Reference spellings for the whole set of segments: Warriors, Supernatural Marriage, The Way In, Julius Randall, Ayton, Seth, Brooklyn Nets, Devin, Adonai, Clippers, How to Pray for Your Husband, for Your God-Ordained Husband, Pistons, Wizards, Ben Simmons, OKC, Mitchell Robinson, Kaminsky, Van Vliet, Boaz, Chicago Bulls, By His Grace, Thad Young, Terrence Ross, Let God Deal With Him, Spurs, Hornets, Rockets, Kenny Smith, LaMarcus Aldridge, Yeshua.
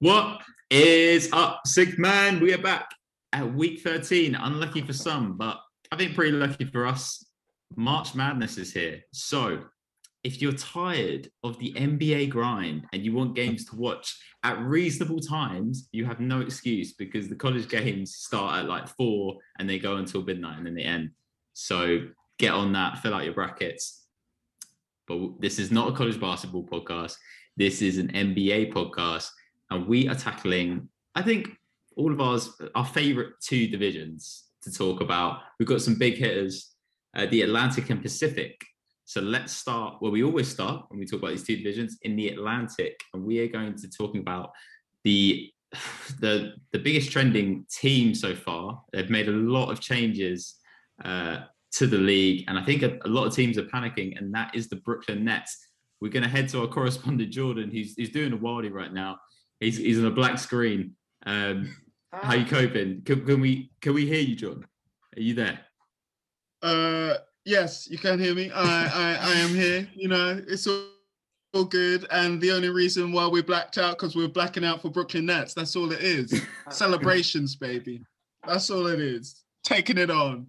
What is up, Sixth Man? We are back at week 13. Unlucky for some, but I think pretty lucky for us. March Madness is here. So if you're tired of the NBA grind and you want games to watch at reasonable times, you have no excuse because the college games start at like 4 and they go until midnight and then they end. So get on that, fill out your brackets. But this is not a college basketball podcast. This is an NBA podcast. And we are tackling, I think, all of our favorite two divisions to talk about. We've got some big hitters, the Atlantic and Pacific. So let's start where we always start when we talk about these two divisions, in the Atlantic. And we are going to talk about the biggest trending team so far. They've made a lot of changes to the league. And I think a lot of teams are panicking, and that is the Brooklyn Nets. We're going to head to our correspondent, Jordan, who's doing a wildie right now. He's on a black screen. How are you coping? Can we hear you, John? Are you there? Yes, you can hear me. I am here. You know, it's all good. And the only reason why we're blacked out because we're blacking out for Brooklyn Nets. That's all it is. Celebrations, baby. That's all it is. Taking it on.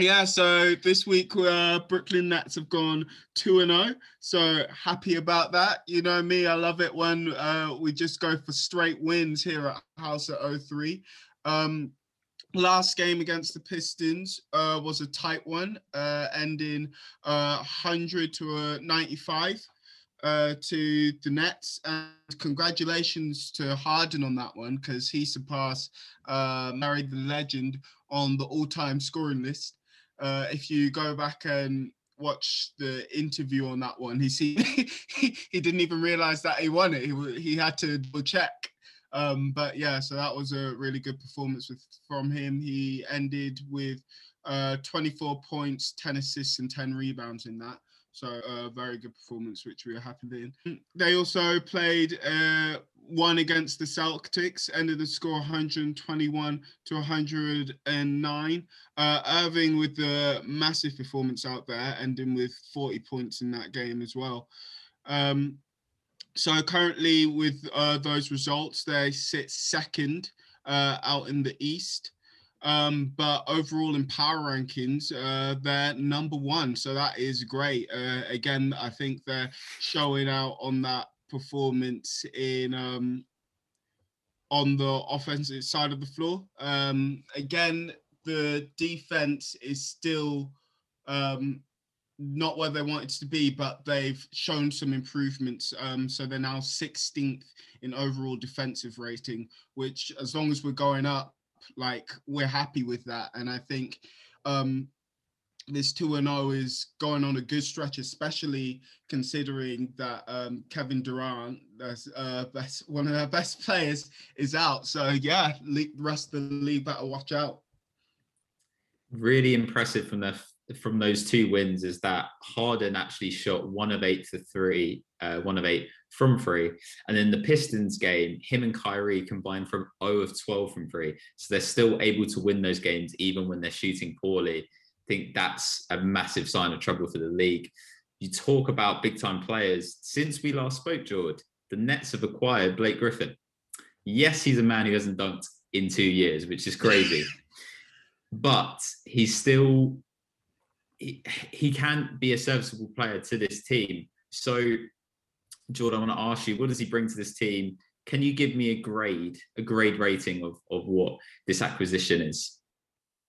Yeah, so this week, Brooklyn Nets have gone 2-0, so happy about that. You know me, I love it when we just go for straight wins here at House at 03. Last game against the Pistons was a tight one, ending 100 to 95 to the Nets. And congratulations to Harden on that one, because he surpassed Larry the Legend on the all-time scoring list. If you go back and watch the interview on that one, he didn't even realize that he won it. He had to double check. But yeah, so that was a really good performance from him. He ended with 24 points, 10 assists and 10 rebounds in that. So a very good performance, which we were happy with. They also played one against the Celtics, ended the score 121 to 109. Irving with the massive performance out there, ending with 40 points in that game as well. So currently with those results, they sit second out in the East. But overall in power rankings, they're number one. So that is great. Again, I think they're showing out on that performance in on the offensive side of the floor. Again, the defense is still not where they wanted to be, but they've shown some improvements. So they're now 16th in overall defensive rating, which as long as we're going up, like we're happy with that. And I think this 2-0 is going on a good stretch, especially considering that Kevin Durant, one of their best players, is out. So yeah, rest of the league better watch out. Really impressive from those two wins is that Harden actually shot 1 of 8 from three. And then the Pistons game, him and Kyrie combined from 0 of 12 from three. So they're still able to win those games, even when they're shooting poorly. I think that's a massive sign of trouble for the league. You talk about big time players. Since we last spoke, George, the Nets have acquired Blake Griffin. Yes, he's a man who hasn't dunked in 2 years, which is crazy, but he's still, he can be a serviceable player to this team. So Jordan, I want to ask you, what does he bring to this team? Can you give me a grade rating of what this acquisition is?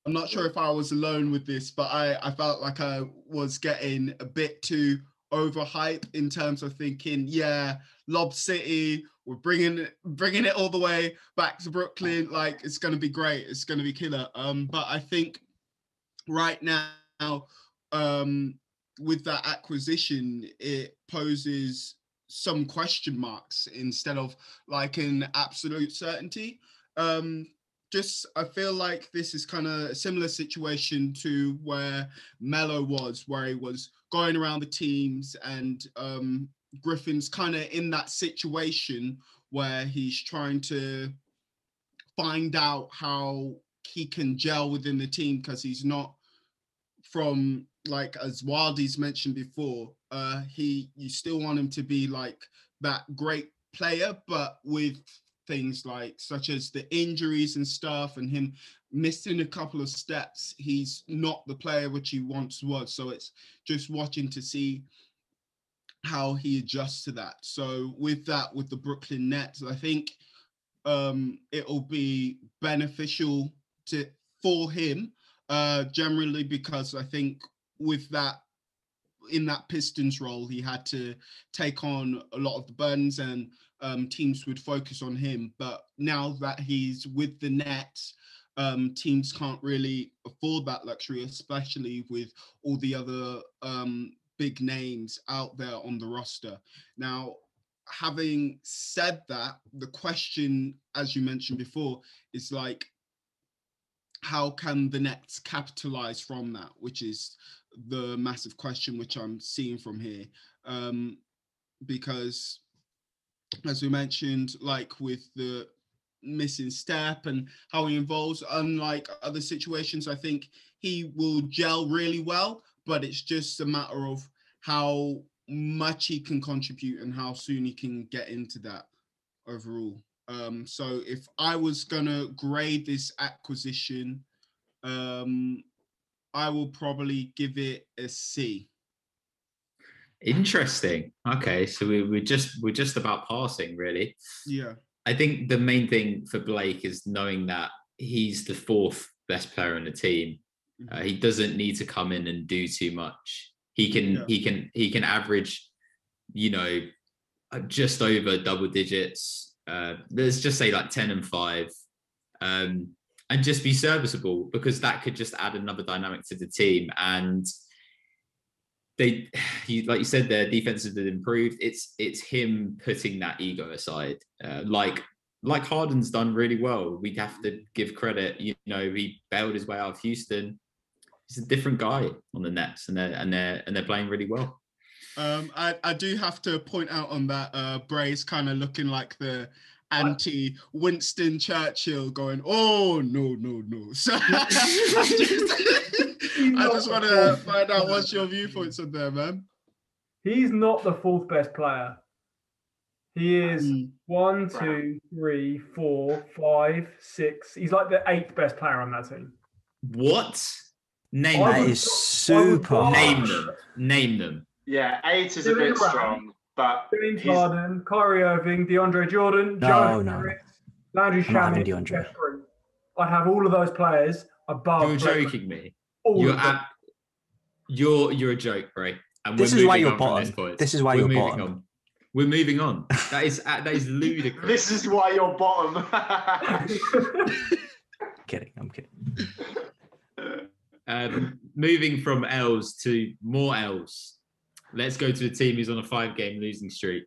I'm not sure if I was alone with this, but I felt like I was getting a bit too overhype in terms of thinking, yeah, Lob City, we're bringing it all the way back to Brooklyn. Like, it's going to be great. It's going to be killer. But I think right now, with that acquisition, it poses some question marks instead of like an absolute certainty. I feel like this is kind of a similar situation to where Melo was, where he was going around the teams, and Griffin's kind of in that situation where he's trying to find out how he can gel within the team, because he's not from, like, as Wildy's mentioned before, you still want him to be like that great player, but with things like such as the injuries and stuff and him missing a couple of steps, he's not the player which he once was. So it's just watching to see how he adjusts to that. So with that, with the Brooklyn Nets, I think it'll be beneficial for him generally, because I think with that, in that Pistons role, he had to take on a lot of the burdens and teams would focus on him. But now that he's with the Nets, teams can't really afford that luxury, especially with all the other big names out there on the roster. Now, having said that, the question, as you mentioned before, is like, how can the Nets capitalize from that, which is the massive question which I'm seeing from here, because as we mentioned, like with the missing step and how he evolves, unlike other situations, I think he will gel really well, but it's just a matter of how much he can contribute and how soon he can get into that overall. So if I was gonna grade this acquisition, I will probably give it a C. Interesting. Okay, so we're just about passing, really. Yeah. I think the main thing for Blake is knowing that he's the fourth best player on the team. Mm-hmm. He doesn't need to come in and do too much. He can average, just over double digits. Let's just say like 10 and 5. And just be serviceable, because that could just add another dynamic to the team. And like you said, their defense has improved. It's him putting that ego aside, like Harden's done really well. We'd have to give credit. He bailed his way out of Houston. He's a different guy on the Nets, and they're playing really well. I do have to point out on that. Bray's kind of looking like the anti-Winston Churchill going, oh, no. So I just want to find out what's your viewpoints on there, man. He's not the fourth best player. He is 1, 2, 3, 4, 5, 6. He's like the 8th best player on that team. What? Name that them. Is super. Name them. Yeah, 8 is a bit strong. James Harden, Kyrie Irving, DeAndre Jordan, Joel Embiid, Landry Shamet. I'd have all of those players above. You're joking me. You're a joke, Bray. And this is why you're bottom. This is why you're bottom. We're moving on. That is ludicrous. This is why you're bottom. I'm kidding. Moving from L's to more L's. Let's go to the team who's on a 5-game losing streak.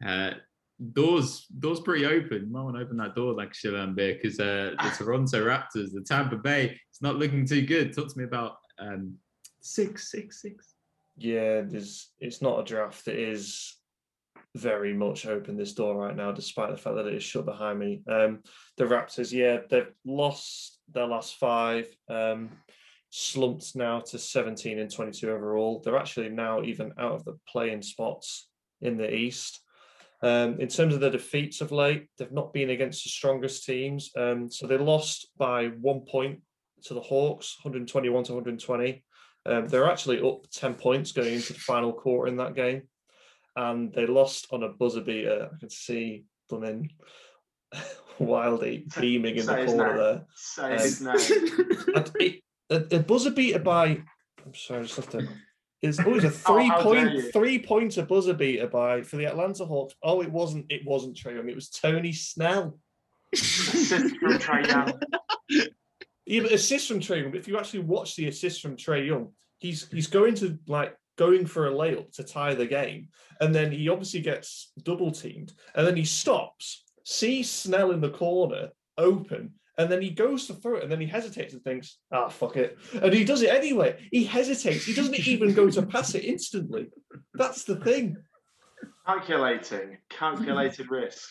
Door's pretty open. Might want to open that door, like Shilambir, because the Toronto Raptors, the Tampa Bay, it's not looking too good. Talk to me about 6-6-6. Yeah, it's not a draft. It is very much open, this door right now, despite the fact that it is shut behind me. The Raptors, they've lost their last 5. Slumped now to 17 and 22 overall. They're actually now even out of the play-in spots in the East. In terms of the defeats of late, they've not been against the strongest teams. So they lost by 1 point to the Hawks, 121 to 120. They're actually up 10 points going into the final quarter in that game. And they lost on a buzzer beater. I could see them in. Wildy beaming in the corner there. A buzzer beater by, I'm sorry, I just have to. It's always a three-pointer buzzer beater for the Atlanta Hawks. Oh, it wasn't Trae Young. It was Tony Snell. Assist from Trae Young. Yeah, but assist from Trae Young. If you actually watch the assist from Trae Young, he's going to going for a layup to tie the game, and then he obviously gets double teamed, and then he stops, sees Snell in the corner open. And then he goes to throw it, and then he hesitates and thinks, fuck it. And he does it anyway. He hesitates. He doesn't even go to pass it instantly. That's the thing. Calculated risk.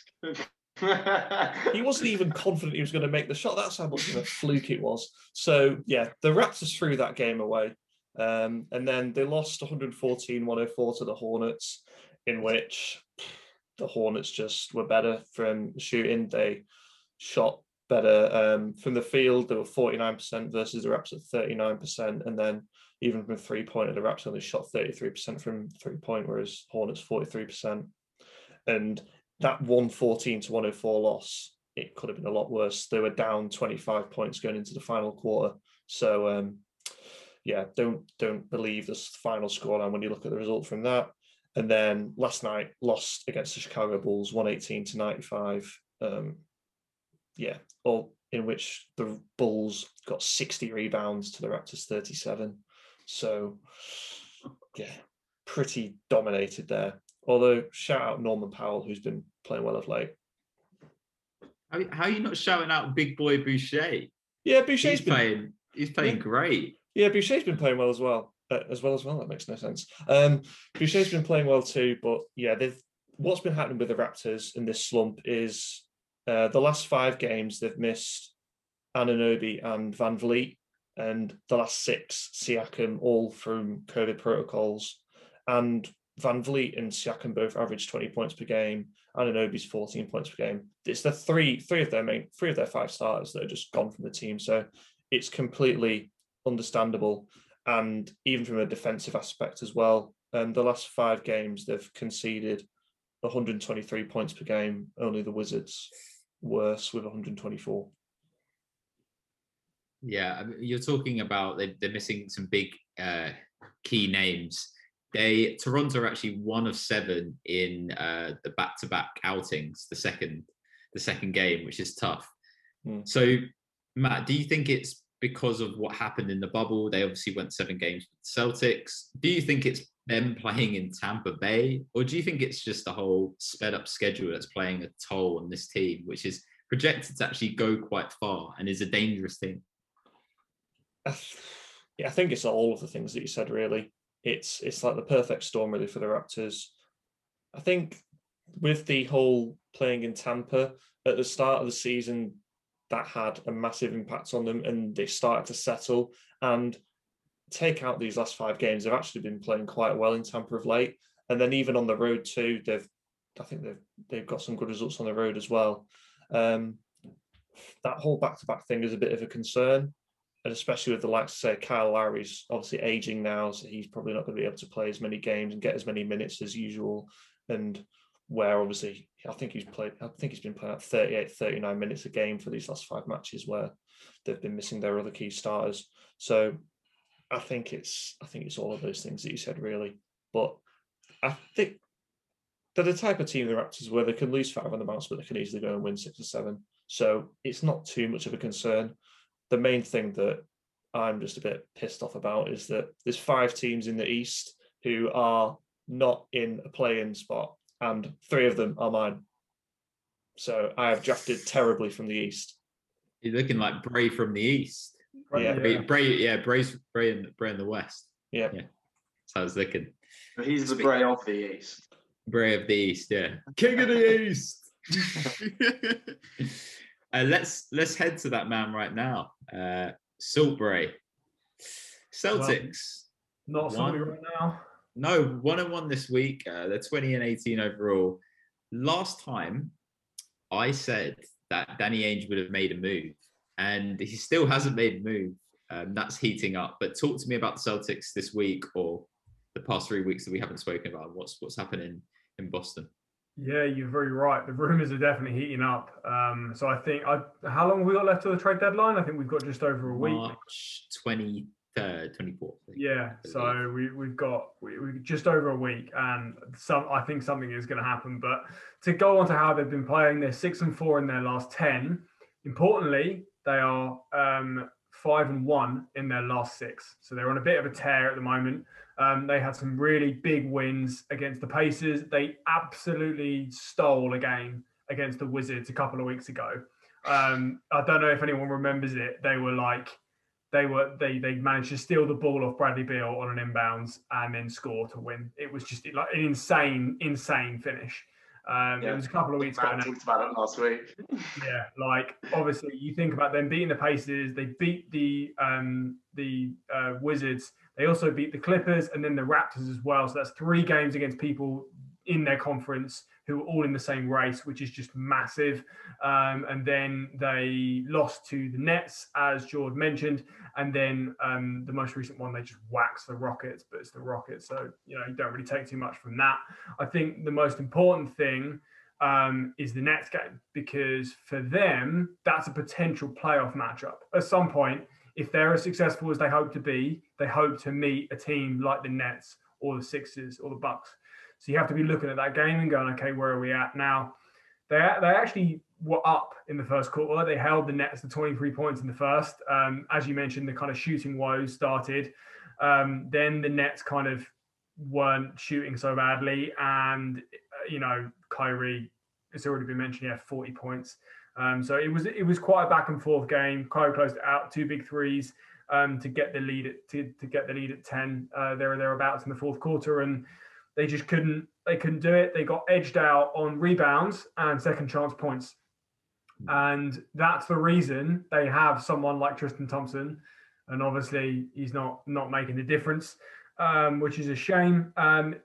He wasn't even confident he was going to make the shot. That's how much of a fluke it was. So, yeah, the Raptors threw that game away. And then they lost 114-104 to the Hornets, in which the Hornets just were better from shooting. They shot better from the field. They were 49% versus the Raptors at 39%. And then even from 3-pointer, the Raptors only shot 33% from 3-point, whereas Hornets 43%. And that 114-104 loss, it could have been a lot worse. They were down 25 points going into the final quarter. So yeah, don't believe this final scoreline when you look at the result from that. And then last night lost against the Chicago Bulls 118-95. Yeah, all in which the Bulls got 60 rebounds to the Raptors 37. So yeah, pretty dominated there. Although shout out Norman Powell, who's been playing well of late. How are you not shouting out big boy Boucher? Yeah, Boucher's been playing. He's playing great. Yeah, Boucher's been playing well as well. That makes no sense. Boucher's been playing well too, but yeah, what's been happening with the Raptors in this slump is the last 5 games they've missed Anunoby and Van Vliet, and the last 6 Siakam, all from COVID protocols. And Van Vliet and Siakam both averaged 20 points per game. Anunoby's 14 points per game. It's the three of their 5 starters that are just gone from the team. So it's completely understandable. And even from a defensive aspect as well, the last 5 games they've conceded 123 points per game. Only the Wizards worse with 124. Yeah, you're talking about they're missing some big key names. Toronto are actually 1 of 7 in the back-to-back outings, the second game, which is tough. Mm. So, Matt, do you think it's because of what happened in the bubble? They obviously went 7 games with the Celtics. Do you think it's them playing in Tampa Bay, or do you think it's just the whole sped-up schedule that's playing a toll on this team, which is projected to actually go quite far and is a dangerous thing? Yeah, I think it's all of the things that you said, really. It's like the perfect storm, really, for the Raptors. I think with the whole playing in Tampa at the start of the season, that had a massive impact on them, and they started to settle. And take out these last 5 games, they've actually been playing quite well in Tampa of late. And then even on the road too, I think they've got some good results on the road as well. That whole back-to-back thing is a bit of a concern. And especially with the likes of, say, Kyle Lowry's obviously aging now, so he's probably not going to be able to play as many games and get as many minutes as usual. And where obviously, I think he's been playing at 38, 39 minutes a game for these last 5 matches where they've been missing their other key starters. So I think it's all of those things that you said, really. But I think they're the type of team, the Raptors, where they can lose 5 on the bounce, but they can easily go and win 6 or 7. So it's not too much of a concern. The main thing that I'm just a bit pissed off about is that there's 5 teams in the East who are not in a play-in spot, and 3 of them are mine. So I have drafted terribly from the East. You're looking like Bray from the East. Yeah, Bray in the West. Yep. Yeah, that's how I was looking. But he's the Bray of the East. Bray of the East, yeah. King of the East. Let's head to that man right now. Siltbury. Celtics. Well, not somebody right now. No, 1-1 this week. They're 20-18 overall. Last time I said that Danny Ainge would have made a move, and he still hasn't made a move. That's heating up. But talk to me about the Celtics this week, or the past 3 weeks that we haven't spoken about. What's happening in Boston? Yeah, you're very right. The rumours are definitely heating up. So I think, how long have we got left to the trade deadline? I think we've got just over a week. March 23rd, 24th. Yeah, so we've got just over a week, and I think something is going to happen. But to go on to how they've been playing, they're 6-4 in their last 10. Importantly, they are 5-1 in their last 6. So they're on a bit of a tear at the moment. They had some really big wins against the Pacers. They absolutely stole a game against the Wizards a couple of weeks ago. I don't know if anyone remembers it. They managed to steal the ball off Bradley Beal on an inbounds and then score to win. It was just like an insane finish. It was a couple of weeks ago. I talked about it last week. Yeah, like obviously you think about them beating the Pacers. They beat the Wizards. They also beat the Clippers and then the Raptors as well. So that's 3 games against people in their conference who were all in the same race, which is just massive. And then they lost to the Nets, as Jordan mentioned. And then the most recent one, they just waxed the Rockets, but it's the Rockets. So, you know, you don't really take too much from that. I think the most important thing is the Nets game, because for them, that's a potential playoff matchup. At some point, if they're as successful as they hope to be, they hope to meet a team like the Nets or the Sixers or the Bucks. So you have to be looking at that game and going, okay, where are we at now? They actually were up in the first quarter. They held the Nets to 23 points in the first. As you mentioned, the kind of shooting woes started. Then the Nets kind of weren't shooting so badly. And, you know, Kyrie, it's already been mentioned, 40 points. So it was quite a back and forth game. Kyrie closed it out, 2 big threes. To get the lead at to get the lead at 10 there or thereabouts in the fourth quarter, and they just couldn't do it. They got edged out on rebounds and second chance points, and that's the reason they have someone like Tristan Thompson, and obviously he's not making the difference, which is a shame.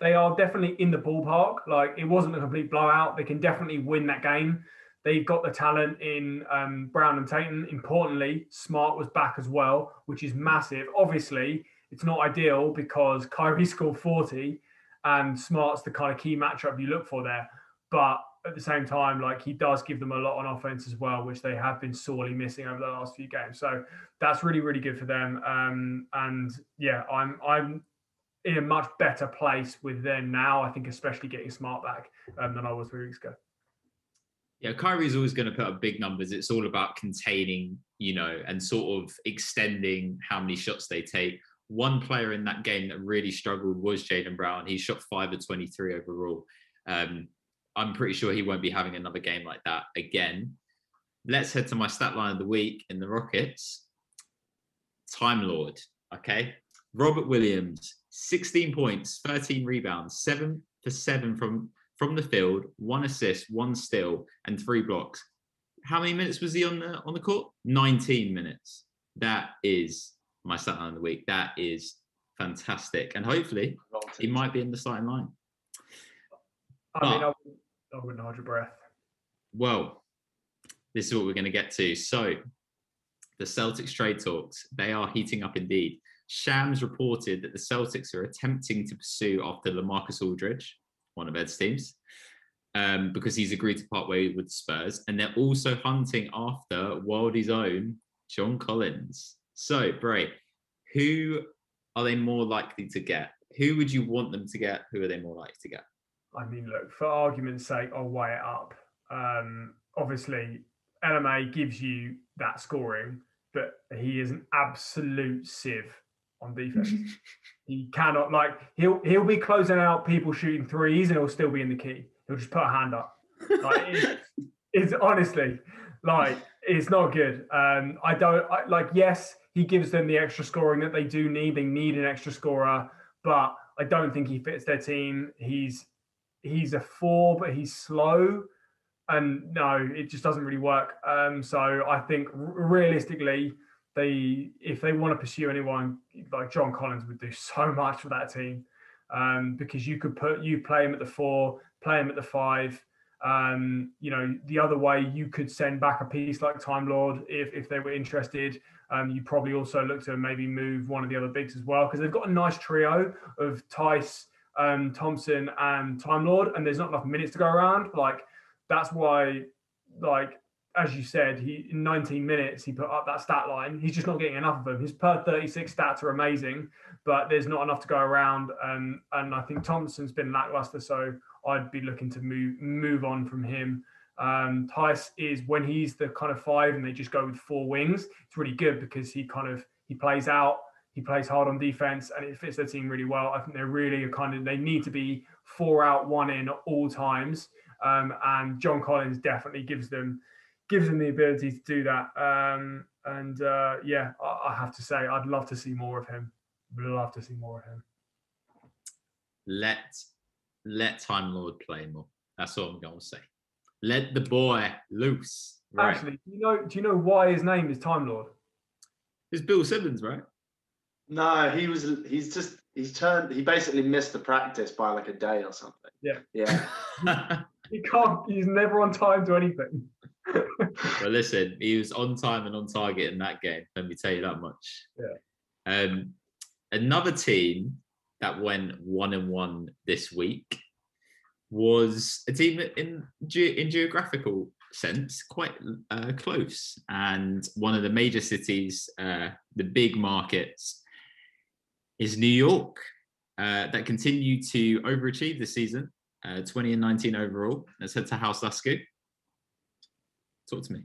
They are definitely in the ballpark. Like, it wasn't a complete blowout. They can definitely win that game. They've got the talent in Brown and Tatum. Importantly, Smart was back as well, which is massive. Obviously, it's not ideal because Kyrie scored 40 and Smart's the kind of key matchup you look for there. But at the same time, like, he does give them a lot on offense as well, which they have been sorely missing over the last few games. So that's really, really good for them. And yeah, I'm in a much better place with them now, I think, especially getting Smart back than I was 3 weeks ago. Yeah, Kyrie's always going to put up big numbers. It's all about containing, you know, and sort of extending how many shots they take. One player in that game that really struggled was Jaylen Brown. He shot 5 of 23 overall. I'm pretty sure he won't be having another game like that again. Let's head to my stat line of the week in the Rockets. Time Lord, okay? Robert Williams, 16 points, 13 rebounds, 7-for-7 from the field, 1 assist, 1 steal, and 3 blocks. How many minutes was he on the court? 19 minutes. That is my stat line of the week. That is fantastic. And hopefully he might be in the starting line. I wouldn't hold your breath. Well, this is what we're going to get to. So the Celtics trade talks, they are heating up indeed. Shams reported that the Celtics are attempting to pursue after LaMarcus Aldridge, one of Ed's teams, because he's agreed to part way with Spurs. And they're also hunting after Wildy's own John Collins. So, Bray, who are they more likely to get? Who would you want them to get? Who are they more likely to get? I mean, look, for argument's sake, I'll weigh it up. Obviously, LMA gives you that scoring, but he is an absolute sieve on defense. He cannot, like, he'll be closing out people shooting threes and he'll still be in the key. He'll just put a hand up. Like, it's honestly, like, it's not good. Yes, he gives them the extra scoring that they do need. They need an extra scorer, but I don't think he fits their team. He's a 4, but he's slow. And no, it just doesn't really work. So I think realistically, if they want to pursue anyone, like, John Collins would do so much for that team, because you play him at the 4, play him at the 5. You know, the other way you could send back a piece like Time Lord if they were interested. You probably also look to maybe move one of the other bigs as well, because they've got a nice trio of Tice, Thompson, and Time Lord, and there's not enough minutes to go around. Like, that's why, like, as you said, in 19 minutes, he put up that stat line. He's just not getting enough of them. His per 36 stats are amazing, but there's not enough to go around. And I think Thompson's been lackluster, so I'd be looking to move on from him. Tice is, when he's the kind of 5 and they just go with 4 wings, it's really good because he plays out, he plays hard on defense, and it fits their team really well. I think they're really they need to be 4 out, 1 in at all times. And John Collins definitely gives them the ability to do that. I have to say, I'd love to see more of him. Let Time Lord play more. That's all I'm going to say. Let the boy loose. Right. Actually, do you know why his name is Time Lord? It's Bill Simmons, right? No, he's just He basically missed the practice by like a day or something. Yeah. He's never on time to anything. Well, listen, he was on time and on target in that game. Let me tell you that much. Yeah. Another team that went 1-1 this week was a team that in geographical sense quite close, and one of the major cities, the big markets, is New York, that continue to overachieve this season, 20-19 overall. Let's head to House Lasku. Talk to me.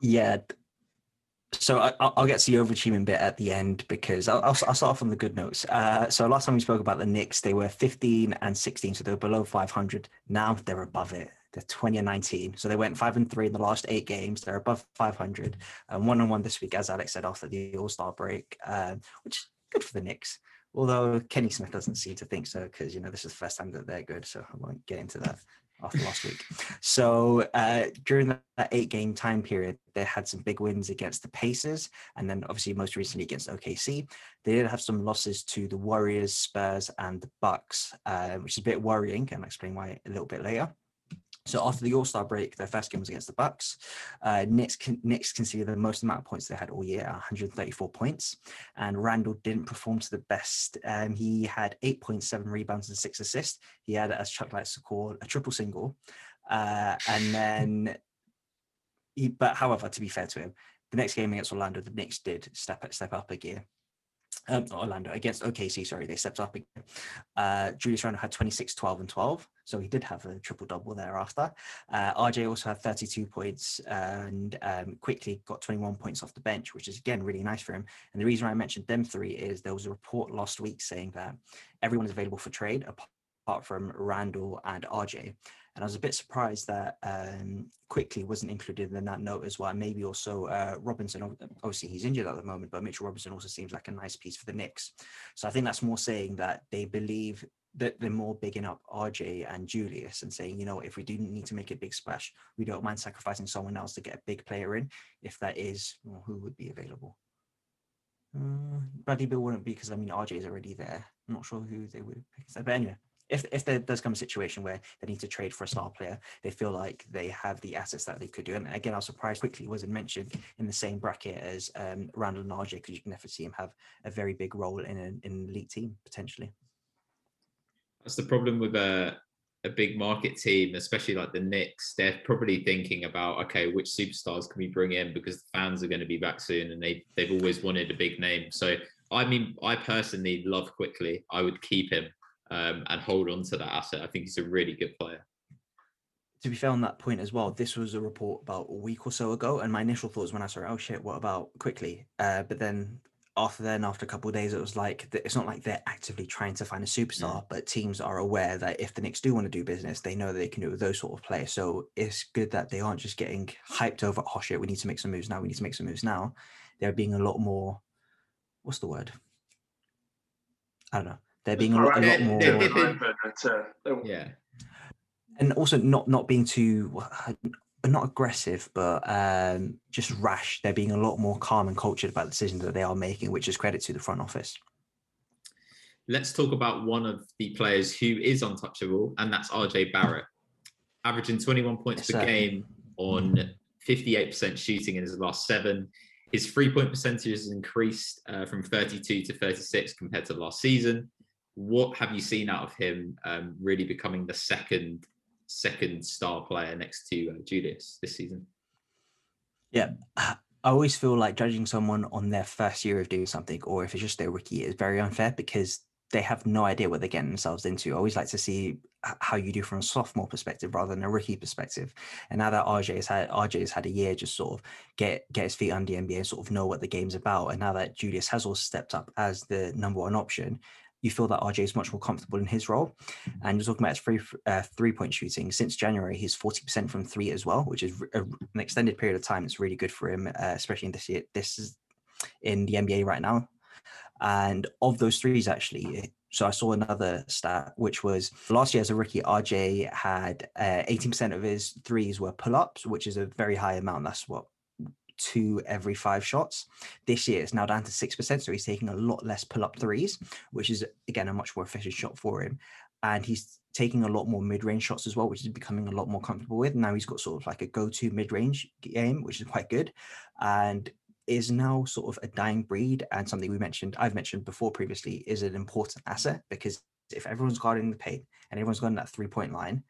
Yeah. So I'll get to the overachieving bit at the end, because I'll start off on the good notes. So last time we spoke about the Knicks, they were 15-16, so they were below 500. Now they're above it. They're 20-19. So they went 5-3 in the last 8 games. They're above 500. And 1-1 this week, as Alex said, after the All-Star break, which is good for the Knicks. Although Kenny Smith doesn't seem to think so, because, you know, this is the first time that they're good. So I won't get into that after last week. So during that 8-game time period, they had some big wins against the Pacers, and then obviously most recently against OKC. They did have some losses to the Warriors, Spurs, and the Bucks, which is a bit worrying, and I'll explain why a little bit later. So after the All-Star break, their first game was against the Bucks. Knicks conceded the most amount of points they had all year, 134 points. And Randall didn't perform to the best. He had 8.7 rebounds and 6 assists. He had, as Chuck likes to call, a triple single. However, to be fair to him, the next game against Orlando, the Knicks did step up a gear. Against OKC, sorry, they stepped up again. Julius Randall had 26, 12, and 12, so he did have a triple-double thereafter. RJ also had 32 points, and Quickly got 21 points off the bench, which is, again, really nice for him. And the reason I mentioned them three is there was a report last week saying that everyone is available for trade, apart from Randall and RJ. And I was a bit surprised that Quickly wasn't included in that note as well. Maybe also Robinson, obviously he's injured at the moment, but Mitchell Robinson also seems like a nice piece for the Knicks. So I think that's more saying that they believe that they're more bigging up RJ and Julius and saying, you know, if we do need to make a big splash, we don't mind sacrificing someone else to get a big player in. If that is, well, who would be available? Bradley Beal wouldn't be, because, I mean, RJ is already there. I'm not sure who they would pick. But anyway. If there does come a situation where they need to trade for a star player, they feel like they have the assets that they could do. And again, I was surprised Quickly wasn't mentioned in the same bracket as Randall and RJ, because you can never see him have a very big role in an elite team, potentially. That's the problem with a big market team, especially like the Knicks. They're probably thinking about, okay, which superstars can we bring in, because the fans are going to be back soon, and they've always wanted a big name. So, I mean, I personally love Quickly. I would keep him. And hold on to that asset. I think he's a really good player. To be fair on that point as well, this was a report about a week or so ago, and my initial thoughts when I saw it, oh shit, what about Quickly? But then after a couple of days, it was like, it's not like they're actively trying to find a superstar, but teams are aware that if the Knicks do want to do business, they know that they can do it with those sort of players. So it's good that they aren't just getting hyped over, oh shit, we need to make some moves now. They're being a lot more, what's the word? I don't know. They're being a lot more open. Yeah. And also not being too, not aggressive, but just rash. They're being a lot more calm and cultured about the decisions that they are making, which is credit to the front office. Let's talk about one of the players who is untouchable, and that's RJ Barrett. Averaging 21 points per game on 58% shooting in his last 7. His three-point percentage has increased from 32 to 36 compared to last season. What have you seen out of him really becoming the second star player next to Julius this season? Yeah, I always feel like judging someone on their first year of doing something, or if it's just their rookie year, is very unfair, because they have no idea what they're getting themselves into. I always like to see how you do from a sophomore perspective rather than a rookie perspective. And now that RJ has had a year just sort of get his feet under the NBA and sort of know what the game's about, and now that Julius has also stepped up as the number one option, you feel that RJ is much more comfortable in his role. And you're talking about his three-point shooting. Since January, he's 40% from 3 as well, which is an extended period of time. It's really good for him, especially in this year. This is in the NBA right now. And of those threes, actually, so I saw another stat, which was last year as a rookie, RJ had 18% of his threes were pull-ups, which is a very high amount. That's what 2 every 5 shots. This year it's now down to 6%, so he's taking a lot less pull-up threes, which is, again, a much more efficient shot for him. And he's taking a lot more mid-range shots as well, which is becoming a lot more comfortable with. Now he's got sort of like a go-to mid-range game, which is quite good, and is now sort of a dying breed. And something I've mentioned before previously, is an important asset, because if everyone's guarding the paint and everyone's guarding that three-point line,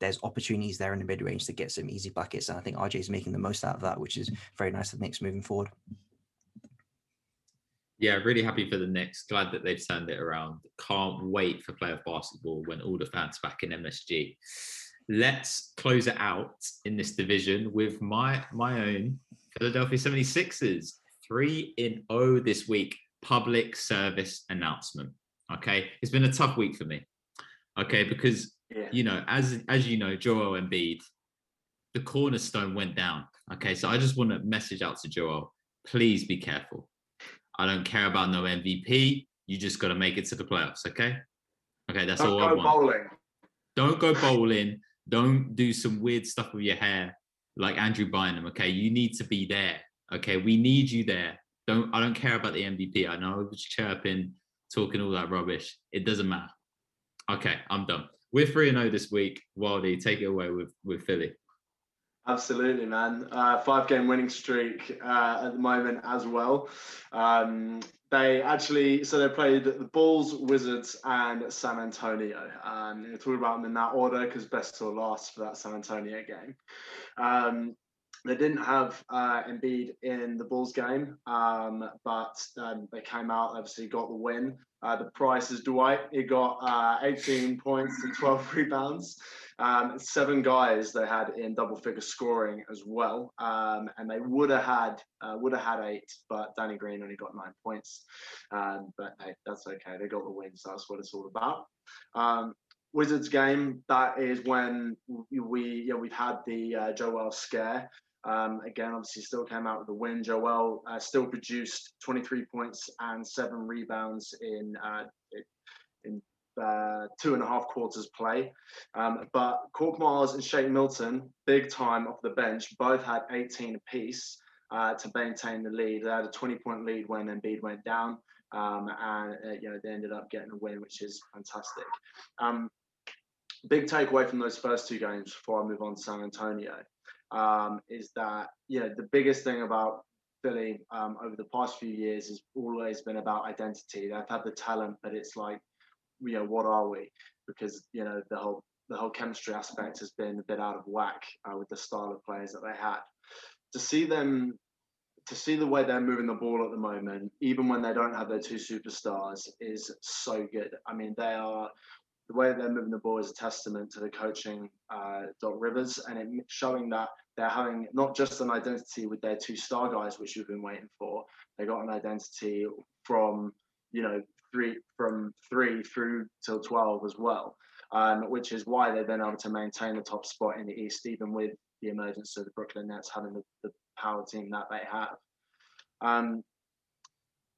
there's opportunities there in the mid-range to get some easy buckets. And I think RJ is making the most out of that, which is very nice for the Knicks moving forward. Yeah, really happy for the Knicks. Glad that they've turned it around. Can't wait for playoff basketball when all the fans back in MSG. Let's close it out in this division with my own Philadelphia 76ers. 3-0 this week. Public service announcement. Okay, it's been a tough week for me. Okay, because you know, as you know, Joel Embiid, the cornerstone went down. Okay, so I just want to message out to Joel, please be careful. I don't care about no MVP. You just got to make it to the playoffs, okay? Okay, that's all I want. Don't go bowling. Don't go bowling. Don't do some weird stuff with your hair like Andrew Bynum, okay? You need to be there, okay? We need you there. I don't care about the MVP. I know I was chirping, talking all that rubbish. It doesn't matter. Okay, I'm done. We're 3-0 this week. Wildy, take it away with Philly. Absolutely, man. 5-game winning streak at the moment as well. They played the Bulls, Wizards, and San Antonio. We'll talk about them in that order because best or last for that San Antonio game. They didn't have Embiid in the Bulls game, but they came out, obviously got the win. The price is Dwight. He got 18 points and 12 rebounds. 7 guys they had in double-figure scoring as well, and they would have had 8, but Danny Green only got 9 points. But hey, that's okay. They got the win, so that's what it's all about. Wizards game, that is when we've had the Joel scare. Again, obviously still came out with a win. Joel still produced 23 points and 7 rebounds in 2.5 quarters play. But Korkmaz and Shake Milton, big time off the bench, both had 18 apiece to maintain the lead. They had a 20-point lead when Embiid went down, and they ended up getting a win, which is fantastic. Big takeaway from those first 2 games before I move on to San Antonio. Is that the biggest thing about Philly over the past few years has always been about identity. They've had the talent, but it's like, what are we? Because the whole chemistry aspect has been a bit out of whack with the style of players that they had. To see the way they're moving the ball at the moment, even when they don't have their 2 superstars, is so good. I mean, the way that they're moving the ball is a testament to the coaching, Doc Rivers, and it showing that they're having not just an identity with their 2 star guys, which you've been waiting for. They got an identity from, three through till 12 as well, which is why they've been able to maintain the top spot in the East, even with the emergence of the Brooklyn Nets having the power team that they have.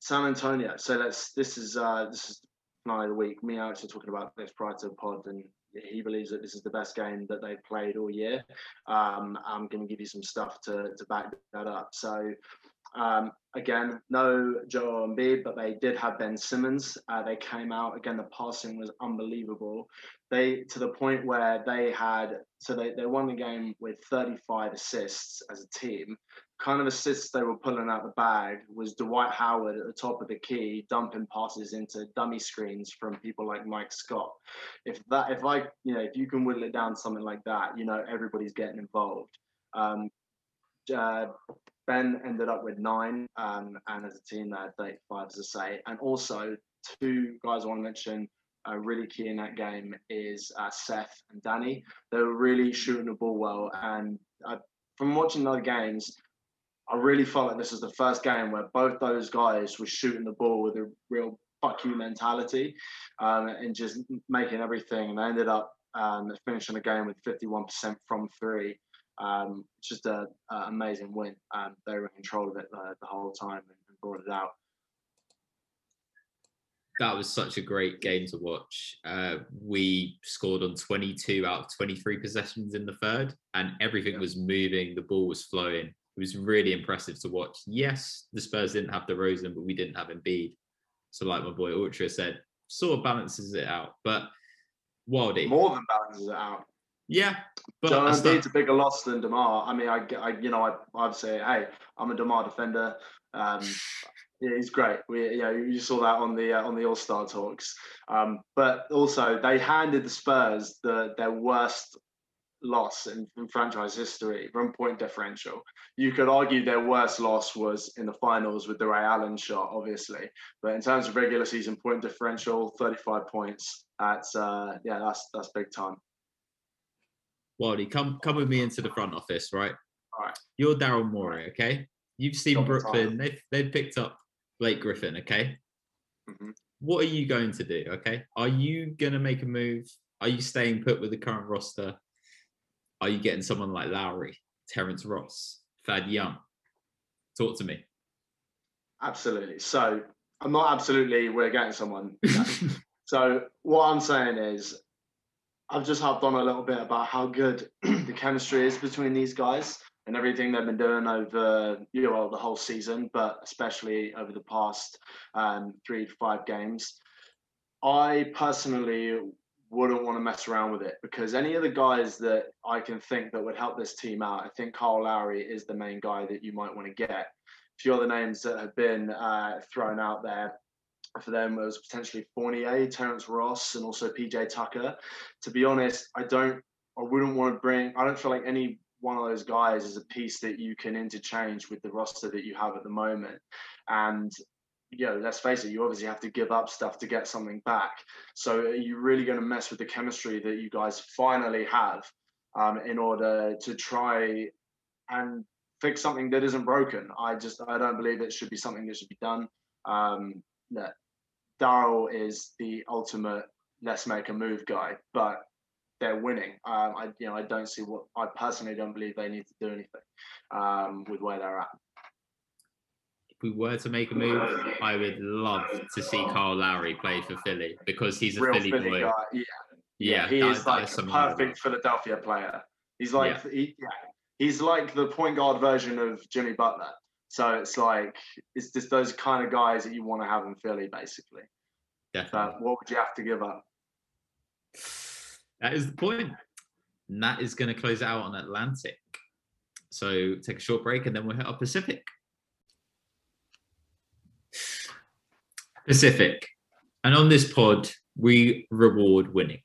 San Antonio. So this is night of the week. Me and Alex are talking about this prior to the pod, and he believes that this is the best game that they've played all year. I'm going to give you some stuff to back that up. So again, no Joel Embiid, but they did have Ben Simmons. They came out again. The passing was unbelievable. They won the game with 35 assists as a team. Kind of assists they were pulling out the bag was Dwight Howard at the top of the key, dumping passes into dummy screens from people like Mike Scott. If you can whittle it down to something like that, everybody's getting involved. Ben ended up with 9, and as a team they had 35, as I say. And also 2 guys I want to mention really key in that game is Seth and Danny. They were really shooting the ball well, and from watching other games, I really felt like this was the first game where both those guys were shooting the ball with a real fuck you mentality, and just making everything. And they ended up finishing the game with 51% from 3. Just an amazing win. They were in control of it the whole time and brought it out. That was such a great game to watch. We scored on 22 out of 23 possessions in the third, and everything was moving. The ball was flowing. It was really impressive to watch. Yes, the Spurs didn't have DeRozan, but we didn't have Embiid. So like my boy Ultra said, sort of balances it out. But Wildy. More than balances it out. Yeah. But John Embiid's a bigger loss than DeMar. I mean, I'd say, hey, I'm a DeMar defender. Yeah, he's great. You saw that on the All-Star talks. But also, they handed the Spurs their worst loss in franchise history from point differential. You could argue their worst loss was in the finals with the Ray Allen shot, obviously. But in terms of regular season point differential, 35 points. That's big time. Wildy, come with me into the front office, right? All right. You're Daryl Morey, okay? You've seen Brooklyn. They've picked up Blake Griffin, okay? Mm-hmm. What are you going to do, okay? Are you going to make a move? Are you staying put with the current roster? Are you getting someone like Lowry, Terrence Ross, Thad Young? Talk to me. Absolutely. So I'm not absolutely we're getting someone. No. So what I'm saying is I've just harped on a little bit about how good the chemistry is between these guys and everything they've been doing over the whole season, but especially over the past 3 to 5 games. I personally wouldn't want to mess around with it because any of the guys that I can think that would help this team out, I think Kyle Lowry is the main guy that you might want to get. A few other names that have been thrown out there for them was potentially Fournier, Terrence Ross, and also PJ Tucker. To be honest, I don't feel like any one of those guys is a piece that you can interchange with the roster that you have at the moment. And let's face it, you obviously have to give up stuff to get something back. So are you really going to mess with the chemistry that you guys finally have in order to try and fix something that isn't broken? I don't believe it should be something that should be done. Daryl is the ultimate let's make a move guy, but they're winning. I personally don't believe they need to do anything with where they're at. If we were to make a move, I would love to see Kyle Lowry play for Philly because he's a Philly boy. Guy. Yeah. He is a perfect Philadelphia player. He's like the point guard version of Jimmy Butler. So it's just those kind of guys that you want to have in Philly, basically. Definitely. But what would you have to give up? That is the point. And that is going to close out on Atlantic. So take a short break and then we'll hit up Pacific. Pacific. And on this pod, we reward winning.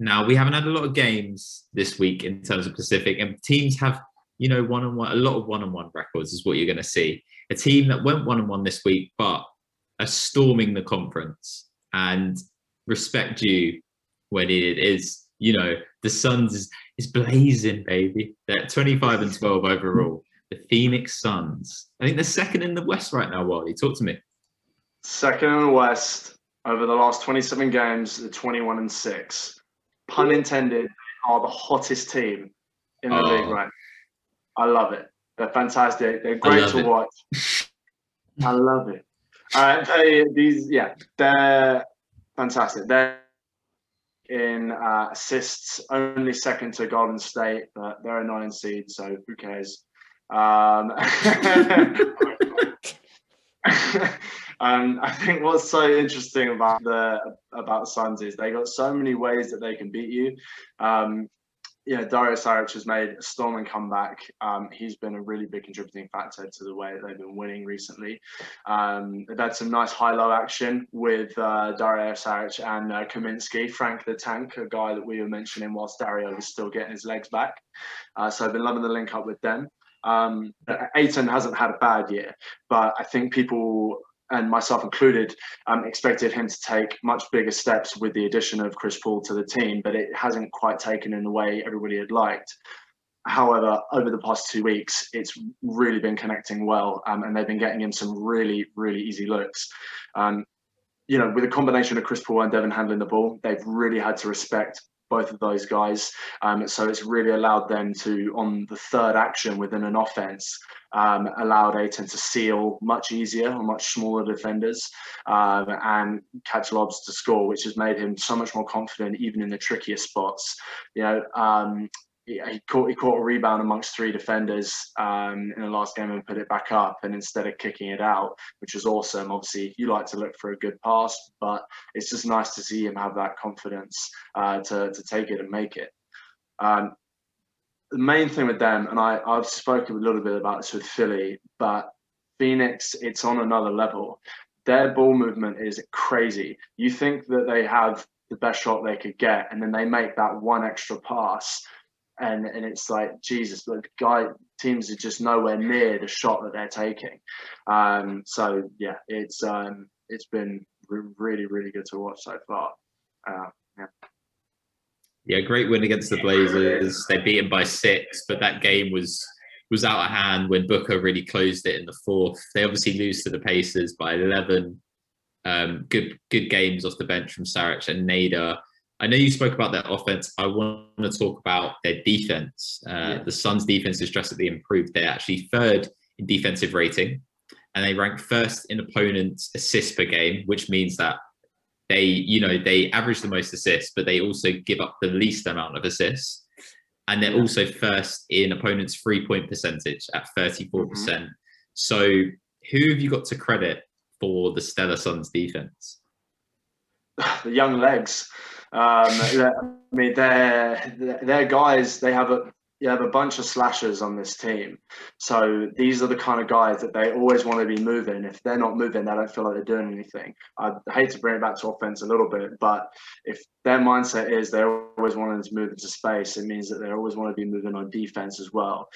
Now, we haven't had a lot of games this week in terms of Pacific, and teams have, one-on-one, a lot of one-on-one records is what you're going to see. A team that went 1-1 this week, but are storming the conference and respect due when it is, the Suns is blazing, baby. They're 25-12 overall. The Phoenix Suns. I think they're second in the West right now, Wildy. Talk to me. Second in the West over the last 27 games, they're 21-6. Pun intended, are the hottest team in the league right now. I love it. They're fantastic. They're great to watch. I love it. They're fantastic. They're in assists, only second to Golden State, but they're a 9 seed, so who cares? I think what's so interesting about Suns is they got so many ways that they can beat you. Dario Saric has made a storming comeback. He's been a really big contributing factor to the way that they've been winning recently. They've had some nice high-low action with Dario Saric and Kaminsky, Frank the Tank, a guy that we were mentioning whilst Dario was still getting his legs back. So I've been loving the link up with them. Ayton hasn't had a bad year, but I think people, and myself included, expected him to take much bigger steps with the addition of Chris Paul to the team, but it hasn't quite taken in the way everybody had liked. However, over the past 2 weeks, it's really been connecting well, and they've been getting him some really, really easy looks. With a combination of Chris Paul and Devin handling the ball, they've really had to respect both of those guys. So it's really allowed them to, on the third action within an offense, allowed Ayton to seal much easier on much smaller defenders and catch lobs to score, which has made him so much more confident even in the trickier spots. he caught a rebound amongst three defenders in the last game and put it back up, and instead of kicking it out, which was awesome. Obviously, you like to look for a good pass, but it's just nice to see him have that confidence to take it and make it. The main thing with them, and I've spoken a little bit about this with Philly, but Phoenix, it's on another level. Their ball movement is crazy. You think that they have the best shot they could get, and then they make that one extra pass, and it's like, Jesus, the guy, teams are just nowhere near the shot that they're taking. So yeah, it's been really, really good to watch so far. Yeah, great win against the Blazers. They beat them by 6, but that game was out of hand when Booker really closed it in the 4th. They obviously lose to the Pacers by 11. Good games off the bench from Saric and Nader. I know you spoke about their offense. I want to talk about their defense. The Suns' defense is drastically improved. They're actually 3rd in defensive rating, and they rank 1st in opponents' assists per game, which means that they, they average the most assists, but they also give up the least amount of assists. And they're also 1st in opponents' three-point percentage at 34%. Mm-hmm. So who have you got to credit for the stellar Suns defense? The young legs. I mean, they're guys, you have a bunch of slashers on this team. So these are the kind of guys that they always want to be moving. If they're not moving, they don't feel like they're doing anything. I hate to bring it back to offense a little bit, but if their mindset is they're always wanting to move into space, it means that they always want to be moving on defense as well.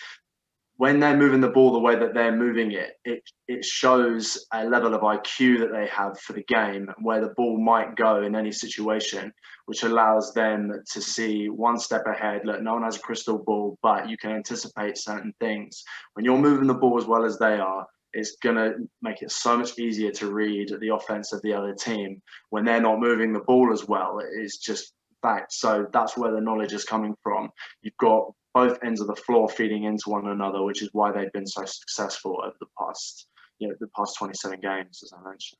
When they're moving the ball the way that they're moving it, it shows a level of IQ that they have for the game, where the ball might go in any situation, which allows them to see one step ahead. Look, no one has a crystal ball, but you can anticipate certain things. When you're moving the ball as well as they are, it's going to make it so much easier to read the offense of the other team. When they're not moving the ball as well, it's just fact. So that's where the knowledge is coming from. You've got both ends of the floor feeding into one another, which is why they've been so successful over the past, the past 27 games, as I mentioned.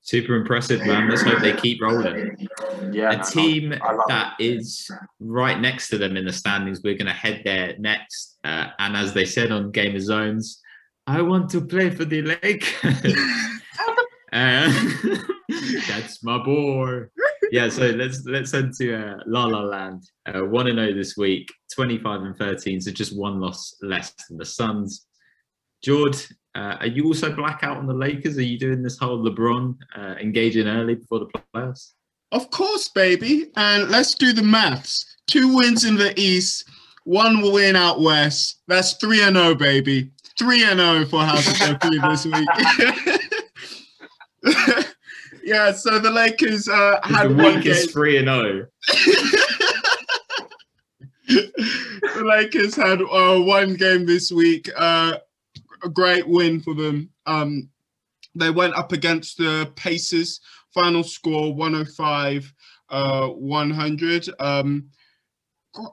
Super impressive, man. Let's hope they keep rolling. Yeah, a team that is right next to them in the standings. We're going to head there next. And as they said on Game of Zones, I want to play for the Lakers. That's my boy. Yeah, so let's head to La La Land. 1-0 this week, 25-13, so just one loss less than the Suns. Jord, are you also blackout on the Lakers? Are you doing this whole LeBron engaging early before the playoffs? Of course, baby. And let's do the maths. 2 wins in the East, 1 win out West. That's 3-0, baby. 3-0 for House of Three this week. Yeah, so the Lakers had one game. The week is 3-0. The Lakers had one game this week. A great win for them. They went up against the Pacers. Final score 105-100.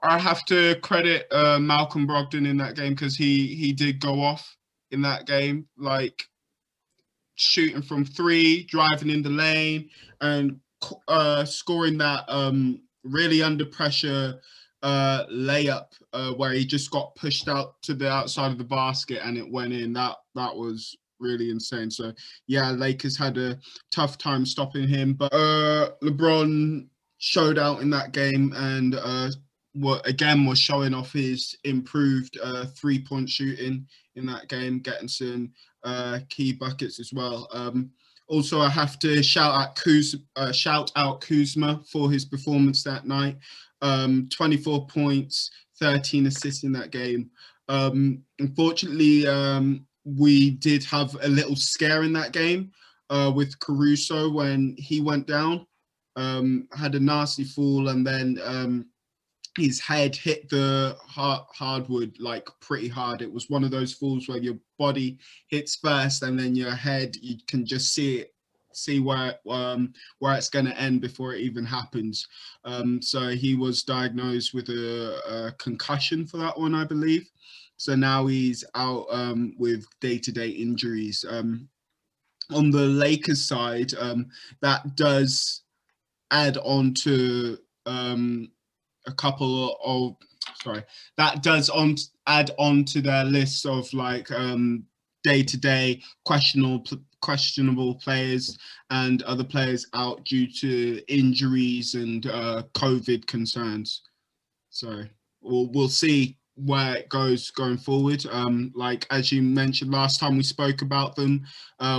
I have to credit Malcolm Brogdon in that game, because he did go off in that game. Like, shooting from 3, driving in the lane, and scoring that really under pressure layup where he just got pushed out to the outside of the basket and it went in. That was really insane. So yeah, Lakers had a tough time stopping him, but LeBron showed out in that game, and was showing off his improved three-point shooting in that game, getting some key buckets as well. Also, I have to shout out Kuzma for his performance that night. 24 points, 13 assists in that game. Unfortunately, we did have a little scare in that game with Caruso when he went down, had a nasty fall, and then his head hit the hardwood like pretty hard. It was one of those falls where your body hits first and then your head, you can just see where it's going to end before it even happens. So he was diagnosed with a concussion for that one, I believe. So now he's out with day-to-day injuries. On the Lakers side, that does add on to a couple of that does on add on to their list of like day-to-day questionable players and other players out due to injuries and COVID concerns. So we'll see where it goes going forward. Like as you mentioned last time we spoke about them,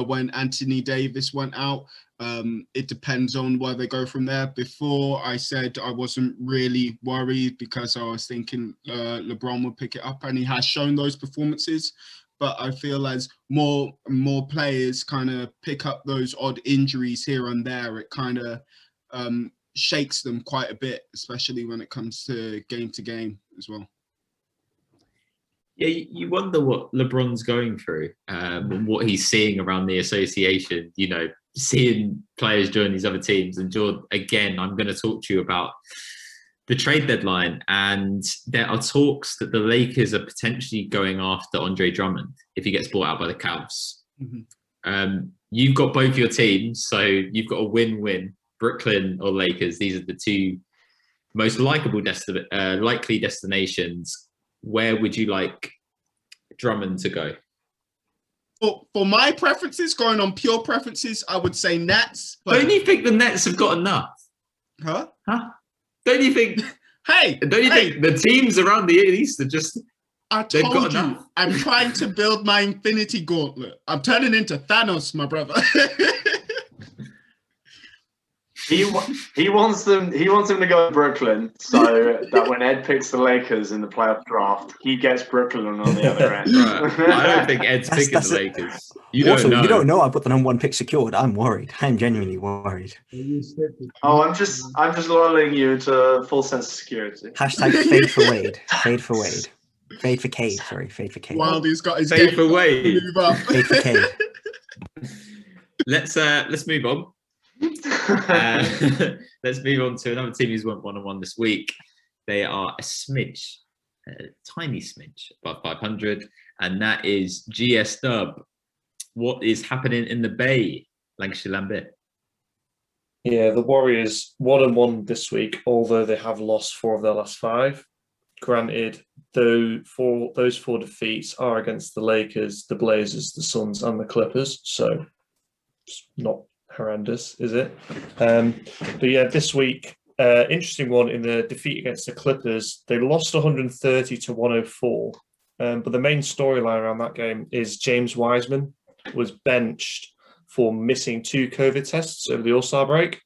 when Anthony Davis went out, it depends on where they go from there. Before, I said I wasn't really worried because I was thinking LeBron would pick it up, and he has shown those performances. But I feel as more players kind of pick up those odd injuries here and there, it kind of shakes them quite a bit, especially when it comes to game as well. Yeah, you wonder what LeBron's going through and what he's seeing around the association, you know, seeing players join these other teams. And Jordan, again, I'm going to talk to you about the trade deadline, and there are talks that the Lakers are potentially going after Andre Drummond if he gets bought out by the Cavs. Mm-hmm. You've got both your teams, so you've got a win-win. Brooklyn or Lakers, these are the two most likely destinations. Where would you like Drummond to go? For my preferences, going on pure preferences, I would say Nets. But... Don't you think the Nets have got enough? Huh? Don't you think? Don't you think the teams around the East are just? I told you, I'm trying to build my infinity gauntlet. I'm turning into Thanos, my brother. He wants them to go to Brooklyn, so that when Ed picks the Lakers in the playoff draft, he gets Brooklyn on the other end. Right. I don't think Ed's picking the Lakers. You don't know. I've got the #1 pick secured. I'm worried. I'm genuinely worried. Oh, I'm just lulling you to full sense of security. #FadeForWade. FadeForWade. FadeForCade. Sorry, FadeForCade. While these guys FadeForWade. Move up. FadeForCade. Let's move on. Let's move on to another team who's went 1-1 this week. They are a smidge, a tiny smidge above 500, and that is GS Dub. What is happening in the Bay, Lancashire Lambert? Yeah, the Warriors 1-1 this week, although they have lost 4 of their last 5. Granted, those four defeats are against the Lakers, the Blazers, the Suns, and the Clippers, so it's not horrendous, is it? But yeah, this week, interesting one in the defeat against the Clippers. They lost 130-104, but the main storyline around that game is James Wiseman was benched for missing 2 COVID tests over the All-Star break,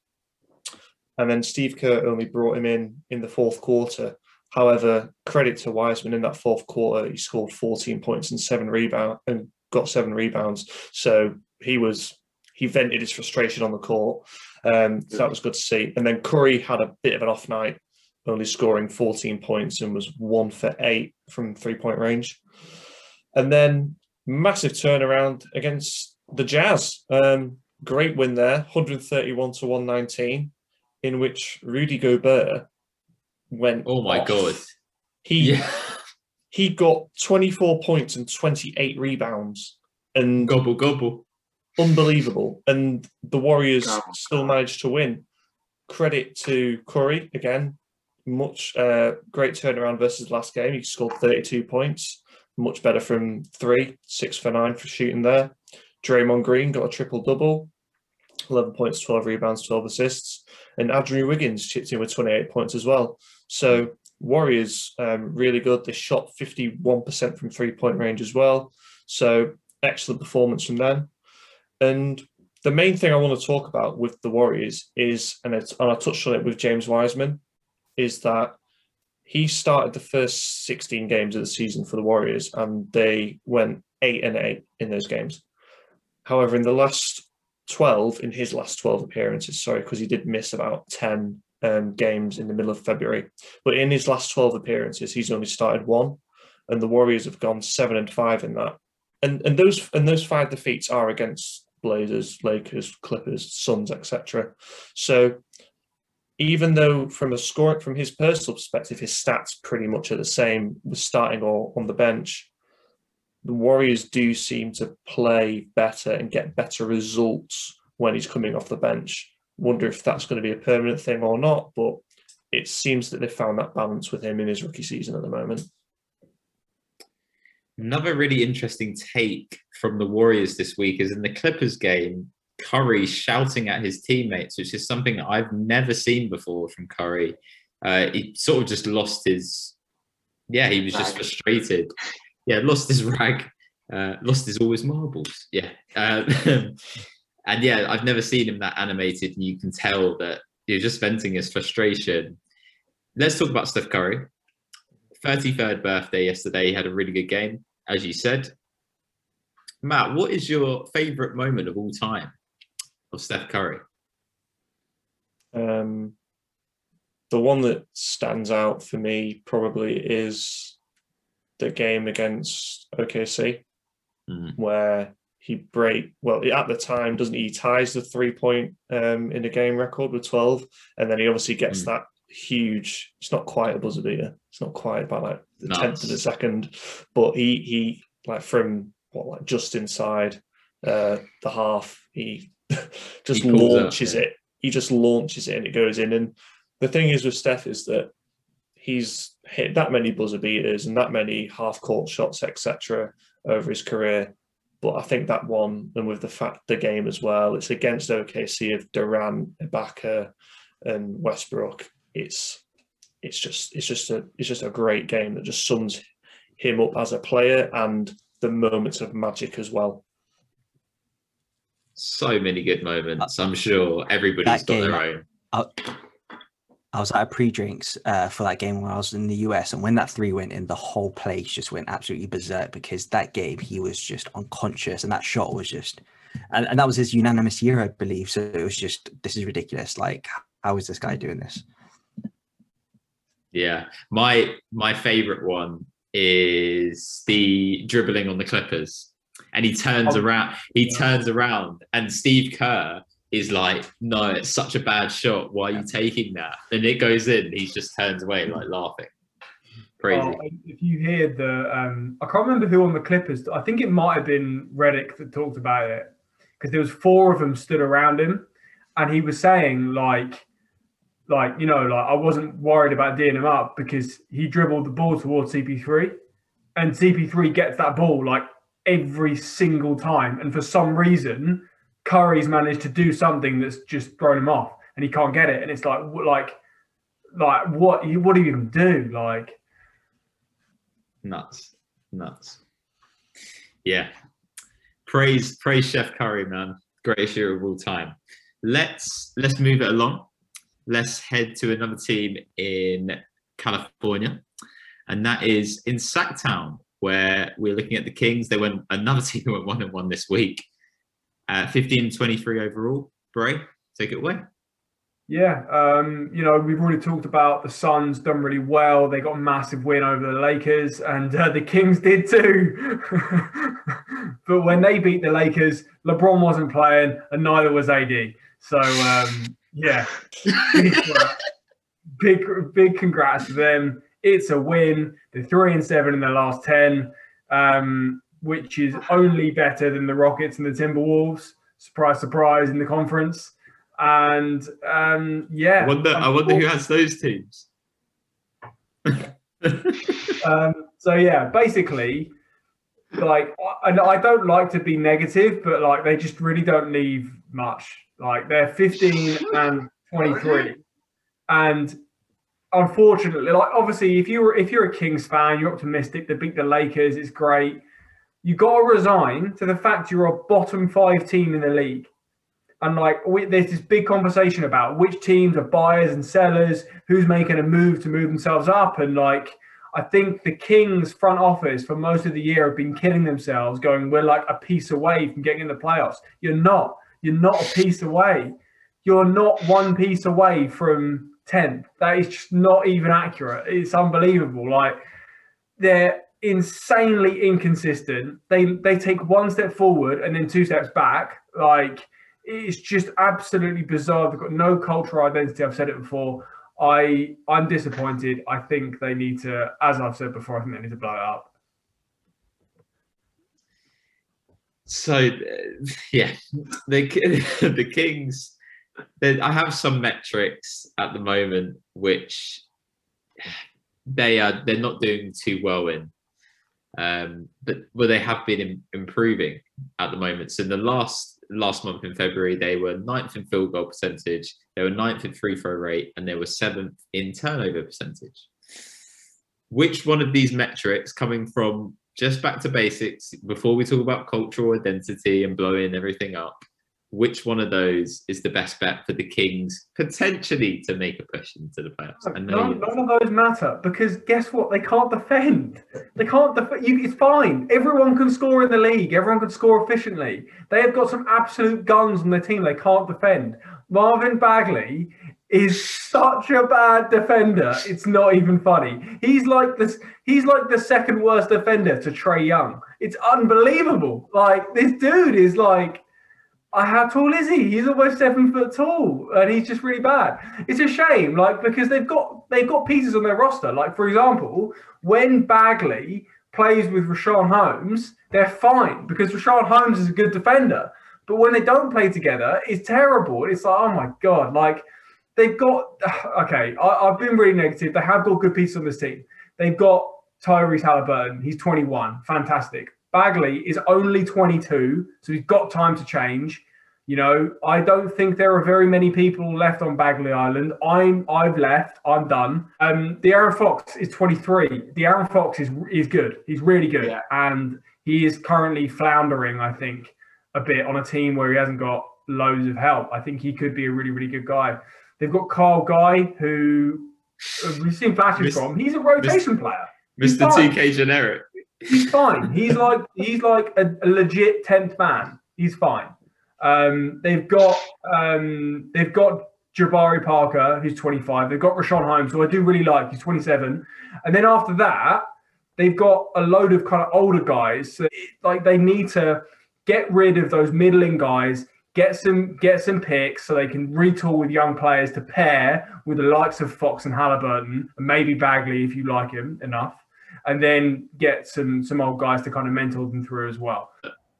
and then Steve Kerr only brought him in the fourth quarter. However, credit to Wiseman, in that fourth quarter, he scored 14 points and 7 rebounds, so he vented his frustration on the court, so that was good to see. And then Curry had a bit of an off night, only scoring 14 points and was 1 for 8 from three-point range. And then massive turnaround against the Jazz. Great win there, 131-119, in which Rudy Gobert went Oh my God. He got 24 points and 28 rebounds. And gobble. Unbelievable. And the Warriors still managed to win. Credit to Curry again. Great turnaround versus last game. He scored 32 points. Much better from 3. 6 for 9 for shooting there. Draymond Green got a triple-double. 11 points, 12 rebounds, 12 assists. And Andrew Wiggins chipped in with 28 points as well. So Warriors really good. They shot 51% from three-point range as well. So excellent performance from them. And the main thing I want to talk about with the Warriors is, and I touched on it with James Wiseman, is that he started the first 16 games of the season for the Warriors, and they went 8-8 in those games. However, in his last 12 appearances, sorry, because he did miss about 10 games in the middle of February, but in his last 12 appearances, he's only started 1, and the Warriors have gone 7-5 in that. And those 5 defeats are against Blazers, Lakers, Clippers, Suns, etc. So even though from his personal perspective, his stats pretty much are the same with starting or on the bench, the Warriors do seem to play better and get better results when he's coming off the bench. Wonder if that's going to be a permanent thing or not, but it seems that they've found that balance with him in his rookie season at the moment. Another really interesting take from the Warriors this week is in the Clippers game, Curry shouting at his teammates, which is something I've never seen before from Curry. He sort of just lost his, he was just frustrated. Yeah, lost his rag, lost his always marbles. Yeah. And yeah, I've never seen him that animated. And you can tell that you're just venting his frustration. Let's talk about Steph Curry. 33rd birthday yesterday. He had a really good game, as you said. Matt, what is your favourite moment of all time of Steph Curry? The one that stands out for me probably is the game against OKC, where he at the time, doesn't he ties the 3-point in the game record with 12, and then he obviously gets that huge, it's not quite a buzzer beater, it's not quite by like the 10th of a second, but he like from just inside the half, he just launches it and it goes in. And the thing is with Steph is that he's hit that many buzzer beaters and that many half-court shots, etc., over his career. But I think that one, and with the game as well, it's against OKC of Durant, Ibaka, and Westbrook. It's just a great game that just sums him up as a player and the moments of magic as well. So many good moments. I'm sure everybody's got their own. I was at a pre-drinks for that game when I was in the US, and when that 3 went in, the whole place just went absolutely berserk, because that game he was just unconscious, and that shot was just, and that was his unanimous year, I believe. So it was just, this is ridiculous. Like, how is this guy doing this? Yeah, my favorite one is the dribbling on the Clippers, and he turns around, and Steve Kerr is like, no, it's such a bad shot, why are you taking that? And it goes in, he just turns away like laughing. Crazy. If you hear the, I can't remember who on the Clippers, I think it might have been Redick that talked about it, because there was 4 of them stood around him, and he was saying I wasn't worried about D'ing him up because he dribbled the ball towards CP3, and CP3 gets that ball like every single time, and for some reason, Curry's managed to do something that's just thrown him off, and he can't get it. And it's like what do you even do? Like, nuts. Yeah, praise Chef Curry, man, greatest year of all time. Let's move it along. Let's head to another team in California, and that is in Sac Town, where we're looking at the Kings. Another team went 1-1 this week. 15-23 overall. Bray, take it away. Yeah, we've already talked about the Suns done really well. They got a massive win over the Lakers, and the Kings did too. But when they beat the Lakers, LeBron wasn't playing, and neither was AD. So, yeah, big congrats to them. It's a win. They're 3-7 in their last 10. Which is only better than the Rockets and the Timberwolves. Surprise, surprise, in the conference. And yeah. I wonder who has those teams. So yeah, basically, like, and I don't like to be negative, but like they just really don't leave much. Like they're 15-23. And unfortunately, like obviously if you're a Kings fan, you're optimistic, they beat the Lakers, it's great. You got to resign to the fact you're a bottom 5 team in the league. And like, there's this big conversation about which teams are buyers and sellers, who's making a move to move themselves up. And like, I think the Kings front office for most of the year have been killing themselves going, we're like a piece away from getting in the playoffs. You're not a piece away. You're not one piece away from 10th. That is just not even accurate. It's unbelievable. Like they're insanely inconsistent. They take one step forward and then 2 steps back. Like, it's just absolutely bizarre. They've got no cultural identity. I've said it before. I'm disappointed. I think they need to, as I've said before, I think they need to blow it up. So yeah, the Kings I have some metrics at the moment which they're not doing too well in, but they have been improving at the moment. So in the last month in February, they were 9th in field goal percentage, they were 9th in free throw rate, and they were 7th in turnover percentage. Which one of these metrics, coming from just back to basics, before we talk about cultural identity and blowing everything up, which one of those is the best bet for the Kings potentially to make a push into the playoffs? None of those matter, because guess what? They can't defend. They can't defend. It's fine. Everyone can score in the league. Everyone can score efficiently. They have got some absolute guns on their team. They can't defend. Marvin Bagley is such a bad defender. It's not even funny. He's like the second worst defender to Trae Young. It's unbelievable. Like, this dude is like, how tall is he? He's almost 7 foot tall, and he's just really bad. It's a shame, like, because they've got pieces on their roster. Like, for example, when Bagley plays with Rashawn Holmes, they're fine, because Rashawn Holmes is a good defender. But when they don't play together, it's terrible. It's like, oh my God, like, they've got, okay, I've been really negative. They have got good pieces on this team. They've got Tyrese Halliburton. He's 21. Fantastic. Bagley is only 22, so he's got time to change. You know, I don't think there are very many people left on Bagley Island. I've left. I'm done. De'Aaron Fox is 23. De'Aaron Fox is good. He's really good. Yeah. And he is currently floundering, I think, a bit on a team where he hasn't got loads of help. I think he could be a really, really good guy. They've got Kyle Guy, who we've seen flashes from. He's a rotation player. Mr. TK Generic. He's fine. He's like a legit 10th man. He's fine. They've got Jabari Parker, who's 25. They've got Rashawn Holmes, who I do really like. He's 27. And then after that, they've got a load of kind of older guys. So like, they need to get rid of those middling guys, get some picks so they can retool with young players to pair with the likes of Fox and Halliburton, and maybe Bagley if you like him enough. And then get some old guys to kind of mentor them through as well.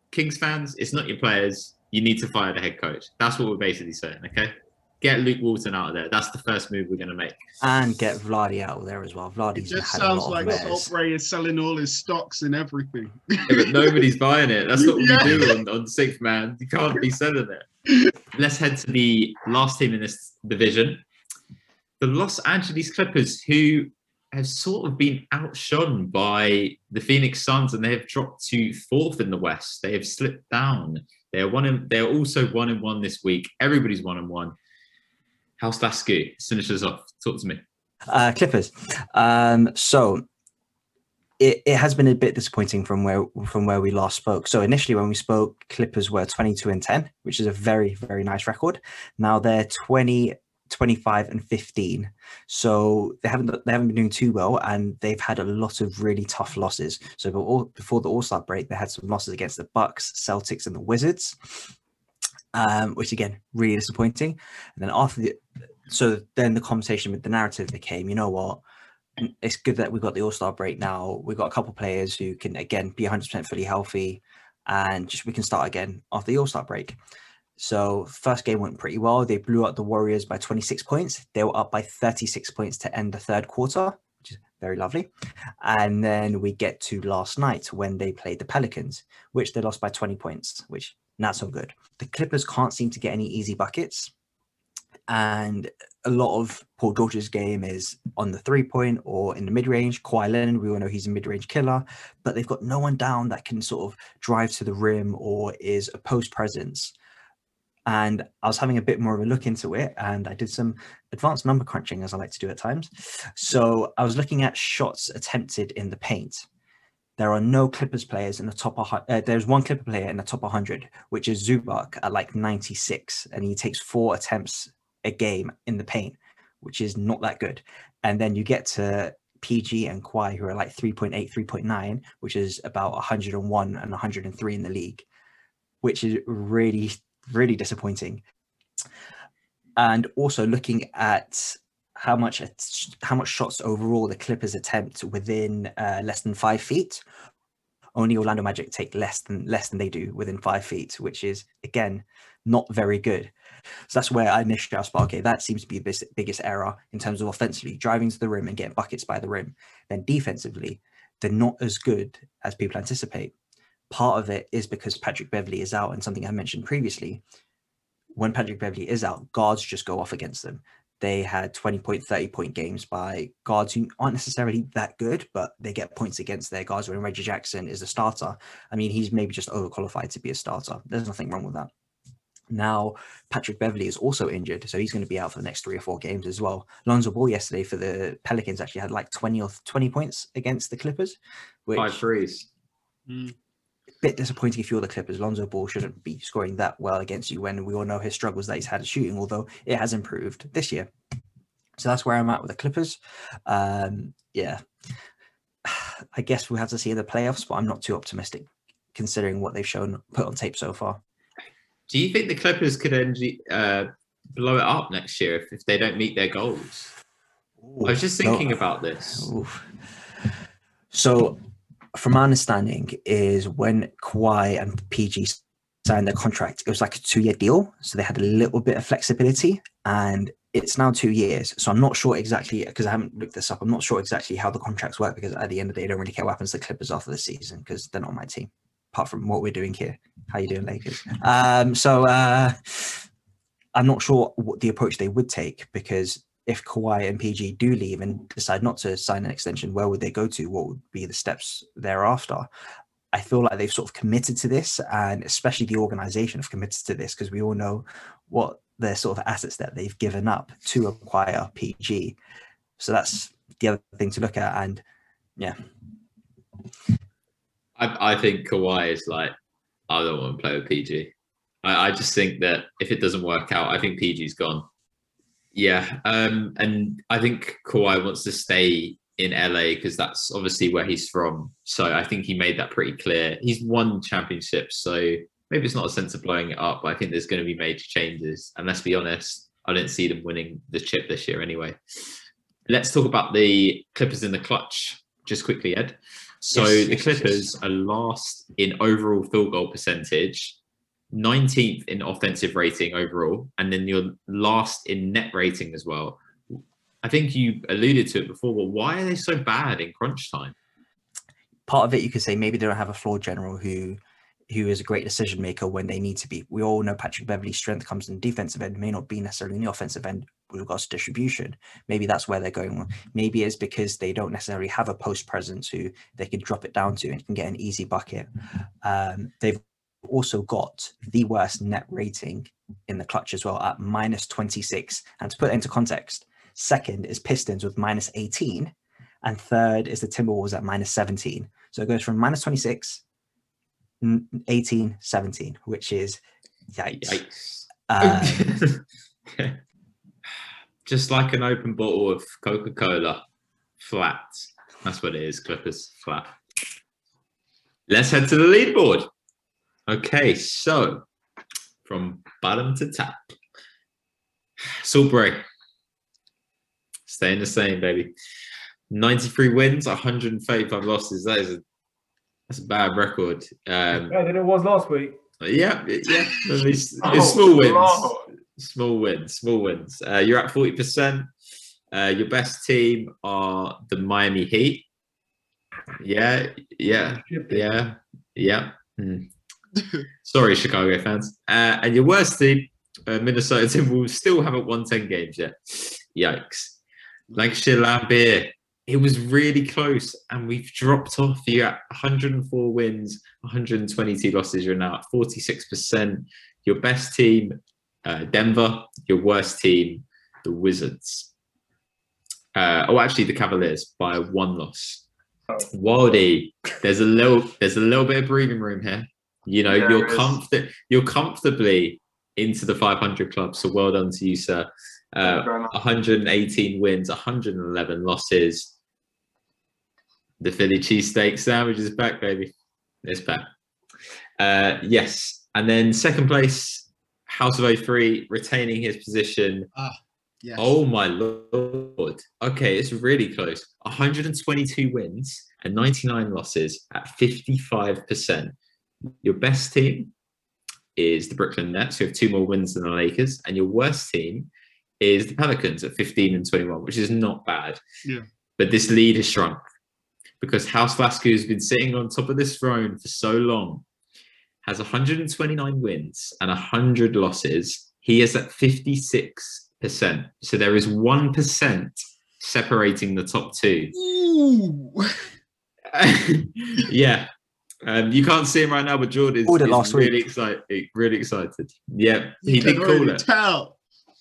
Kings fans, it's not your players. You need to fire the head coach. That's what we're basically saying, okay? Get Luke Walton out of there. That's the first move we're going to make. And get Vladi out of there as well. Vladi's just had sounds a lot like Opry is selling all his stocks and everything. Yeah, but nobody's buying it. That's what we do on Sixth Man. You can't be selling it. Let's head to the last team in this division. The Los Angeles Clippers, who have sort of been outshone by the Phoenix Suns, and they have dropped to 4th in the West. They have slipped down. They're also 1-1 this week. Everybody's 1-1. How's Lasky? Finish us off. Talk to me. Clippers. So it has been a bit disappointing from where we last spoke. So initially when we spoke, Clippers were 22-10, which is a very, very nice record. Now they're 25-15, so they haven't been doing too well, and they've had a lot of really tough losses. So before the All-Star break, they had some losses against the Bucks, Celtics, and the Wizards, which again, really disappointing. And then then the conversation with the narrative that came, you know what? It's good that we've got the All-Star break now. We've got a couple of players who can again be 100% fully healthy, and just we can start again after the All-Star break. So first game went pretty well. They blew out the Warriors by 26 points. They were up by 36 points to end the third quarter, which is very lovely. And then we get to last night when they played the Pelicans, which they lost by 20 points, which not so good. The Clippers can't seem to get any easy buckets. And a lot of Paul George's game is on the 3-point or in the mid-range. Kawhi Leonard, we all know he's a mid-range killer, but they've got no one down that can sort of drive to the rim or is a post presence. And I was having a bit more of a look into it, and I did some advanced number crunching, as I like to do at times. So I was looking at shots attempted in the paint. There are no Clippers players in the top. There's one Clipper player in the top 100, which is Zubac at like 96, and he takes 4 attempts a game in the paint, which is not that good. And then you get to PG and Kawhi, who are like 3.8, 3.9, which is about 101 and 103 in the league, which is really disappointing. And also looking at how much shots overall the Clippers attempt within less than 5 feet, only Orlando Magic take less than they do within 5 feet, which is, again, not very good. So that's where I initially asked, okay, that seems to be the biggest error in terms of offensively driving to the rim and getting buckets by the rim. Then defensively, they're not as good as people anticipate. Part of it is because Patrick Beverley is out, and something I mentioned previously, when Patrick Beverley is out, guards just go off against them. They had 20-point, 30-point games by guards who aren't necessarily that good, but they get points against their guards. When Reggie Jackson is a starter, I mean, he's maybe just overqualified to be a starter. There's nothing wrong with that. Now, Patrick Beverley is also injured, so he's going to be out for the next 3 or 4 games as well. Lonzo Ball yesterday for the Pelicans actually had like 20 points against the Clippers. Which, 5 threes. Bit disappointing if you're the Clippers. Lonzo Ball shouldn't be scoring that well against you when we all know his struggles that he's had at shooting, although it has improved this year. So that's where I'm at with the Clippers. Yeah, I guess we'll have to see in the playoffs, but I'm not too optimistic considering what they've shown, put on tape so far. Do you think the Clippers could blow it up next year if they don't meet their goals? Ooh, I was just thinking about this. Oof. So, from my understanding, is when Kawhi and PG signed their contract, it was like a 2-year deal. So they had a little bit of flexibility, and it's now 2 years. So I'm not sure exactly, because I haven't looked this up, I'm not sure exactly how the contracts work, because at the end of the day, I don't really care what happens to the Clippers after the season, because they're not on my team, apart from what we're doing here. How you doing, Lakers? So I'm not sure what the approach they would take, because if Kawhi and PG do leave and decide not to sign an extension, where would they go to? What would be the steps thereafter? I feel like they've sort of committed to this, and especially the organization have committed to this, because we all know what their sort of assets that they've given up to acquire PG. So that's the other thing to look at. And yeah, I think Kawhi is like, I don't want to play with PG. I just think that if it doesn't work out, I think PG's gone. Yeah, and I think Kawhi wants to stay in LA because that's obviously where he's from. So I think he made that pretty clear. He's won championships, so maybe it's not a sense of blowing it up, but I think there's going to be major changes. And let's be honest, I don't see them winning the chip this year anyway. Let's talk about the Clippers in the clutch just quickly, Ed. So yes, the Clippers are last in overall field goal percentage, 19th in offensive rating overall, and then you're last in net rating as well. I think you alluded to it before, but why are they so bad in crunch time? Part of it, you could say maybe they don't have a floor general who is a great decision maker when they need to be. We all know Patrick Beverley's strength comes in the defensive end, may not be necessarily in the offensive end with regards to distribution. Maybe that's where they're going. Maybe it's because they don't necessarily have a post presence who they can drop it down to and can get an easy bucket. They've also got the worst net rating in the clutch as well, at -26. And to put it into context, second is Pistons with -18, and third is the Timberwolves at -17. So it goes from -26, 18, 17, which is yikes. Just like an open bottle of Coca-Cola, flat. That's what it is, Clippers, flat. Let's head to the leaderboard. Okay, so from bottom to top, Salisbury staying the same, baby. 93 wins, 135 losses. That's a bad record. Better than it was last week. Yeah, yeah. It's small wins, small wins. You're at 40%. Your best team are the Miami Heat. Yeah. Sorry, Chicago fans. And your worst team, Minnesota Timberwolves, still haven't won 10 games yet. Yikes. Lancashire Lambeer, it was really close, and we've dropped off. You're at 104 wins, 122 losses. You're now at 46%. Your best team, Denver. Your worst team, the Wizards. Actually, the Cavaliers by 1 loss. Wildy, there's a little bit of breathing room here. You know, you're comfortably into the 500 club. So well done to you, sir. 118 wins, 111 losses. The Philly cheesesteak sandwich is back, baby. It's back. Yes. And then second place, House of 03, retaining his position. Yes. Oh my Lord. Okay, it's really close. 122 wins and 99 losses at 55%. Your best team is the Brooklyn Nets, who have 2 more wins than the Lakers, and your worst team is the Pelicans at 15 and 21, which is not bad. Yeah. But this lead has shrunk because House Lasku has been sitting on top of this throne for so long, has 129 wins and 100 losses. He is at 56%. So there is 1% separating the top 2. Ooh. Yeah. You can't see him right now, but Jordan is really excited. Yeah, he did call it. Tell.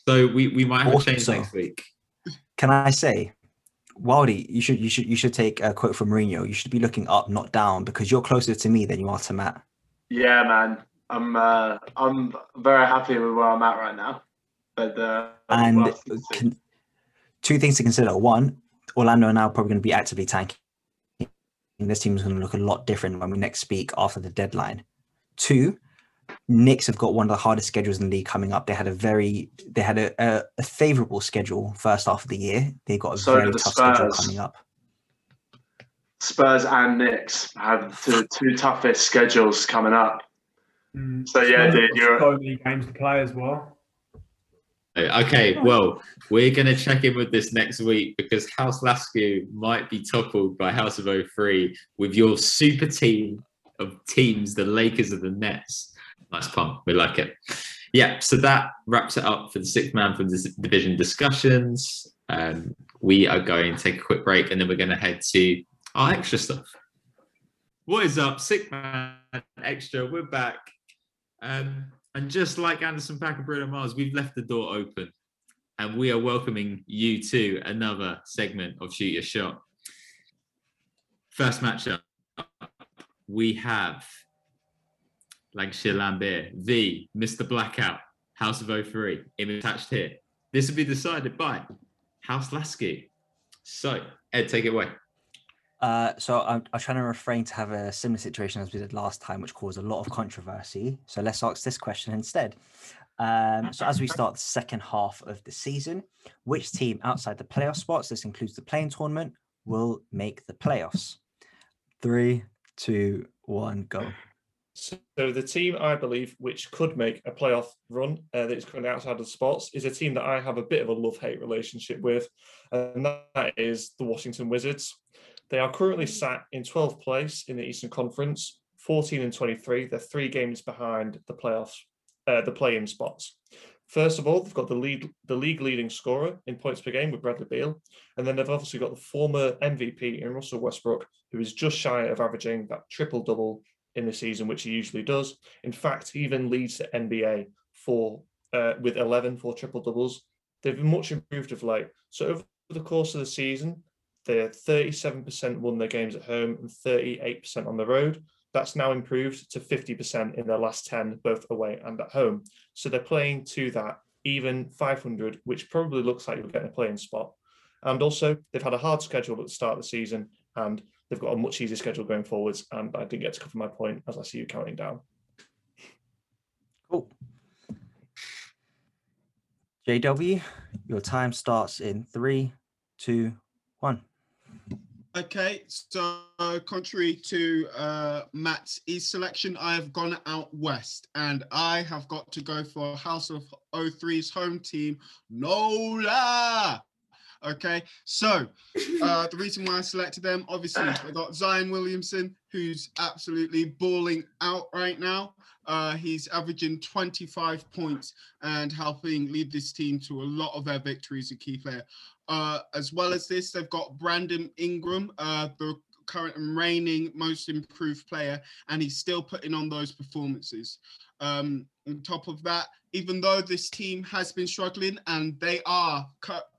So we might have a change next week. Can I say, Wildy, you should take a quote from Mourinho. You should be looking up, not down, because you're closer to me than you are to Matt. Yeah, man, I'm very happy with where I'm at right now. But and 2 things to consider: 1, Orlando are now probably going to be actively tanking. This team is going to look a lot different when we next speak after the deadline. 2, Knicks have got one of the hardest schedules in the league coming up. They had a favourable schedule first half of the year. They got a very tough schedule coming up. Spurs and Knicks have the 2 toughest schedules coming up. So yeah, dude, you're so many games to play as well. Okay, well, we're going to check in with this next week because House Lasku might be toppled by House of 03 with your super team of teams, the Lakers and the Nets. Nice pun. We like it. Yeah, so that wraps it up for the 6th man from the division discussions. We are going to take a quick break and then we're going to head to our extra stuff. What is up, 6th man extra? We're back. And just like Anderson Paak and Bruno Mars, we've left the door open and we are welcoming you to another segment of Shoot Your Shot. First matchup, we have Lancashire Lambert v. Mr. Blackout, House of 03, image attached here. This will be decided by House Lasky. So, Ed, take it away. So I'm trying to refrain to have a similar situation as we did last time, which caused a lot of controversy. So let's ask this question instead. So as we start the second half of the season, which team outside the playoff spots, this includes the play-in tournament, will make the playoffs? 3, 2, 1, go. So the team I believe which could make a playoff run that is currently outside of the spots is a team that I have a bit of a love-hate relationship with, and that is the Washington Wizards. They are currently sat in 12th place in the Eastern Conference, 14 and 23. They're 3 games behind the playoffs, the play-in spots. First of all, they've got the league-leading scorer in points per game with Bradley Beal, and then they've obviously got the former MVP in Russell Westbrook, who is just shy of averaging that triple-double in the season, which he usually does. In fact, he even leads the NBA with 11 for triple-doubles. They've been much improved of late. So over the course of the season, they're 37% won their games at home and 38% on the road. That's now improved to 50% in their last 10, both away and at home. So they're playing to that even 500, which probably looks like you're getting a play-in spot. And also, they've had a hard schedule at the start of the season, and they've got a much easier schedule going forwards. And I didn't get to cover my point as I see you counting down. Cool. JW, your time starts in 3, 2, 1. Okay, so contrary to Matt's East selection, I have gone out West, and I have got to go for House of 03's home team, NOLA. Okay, so the reason why I selected them, obviously, I got Zion Williamson, who's absolutely balling out right now. He's averaging 25 points and helping lead this team to a lot of their victories, a key player. As well as this, they've got Brandon Ingram, the current and reigning most improved player, and he's still putting on those performances. On top of that, even though this team has been struggling and they are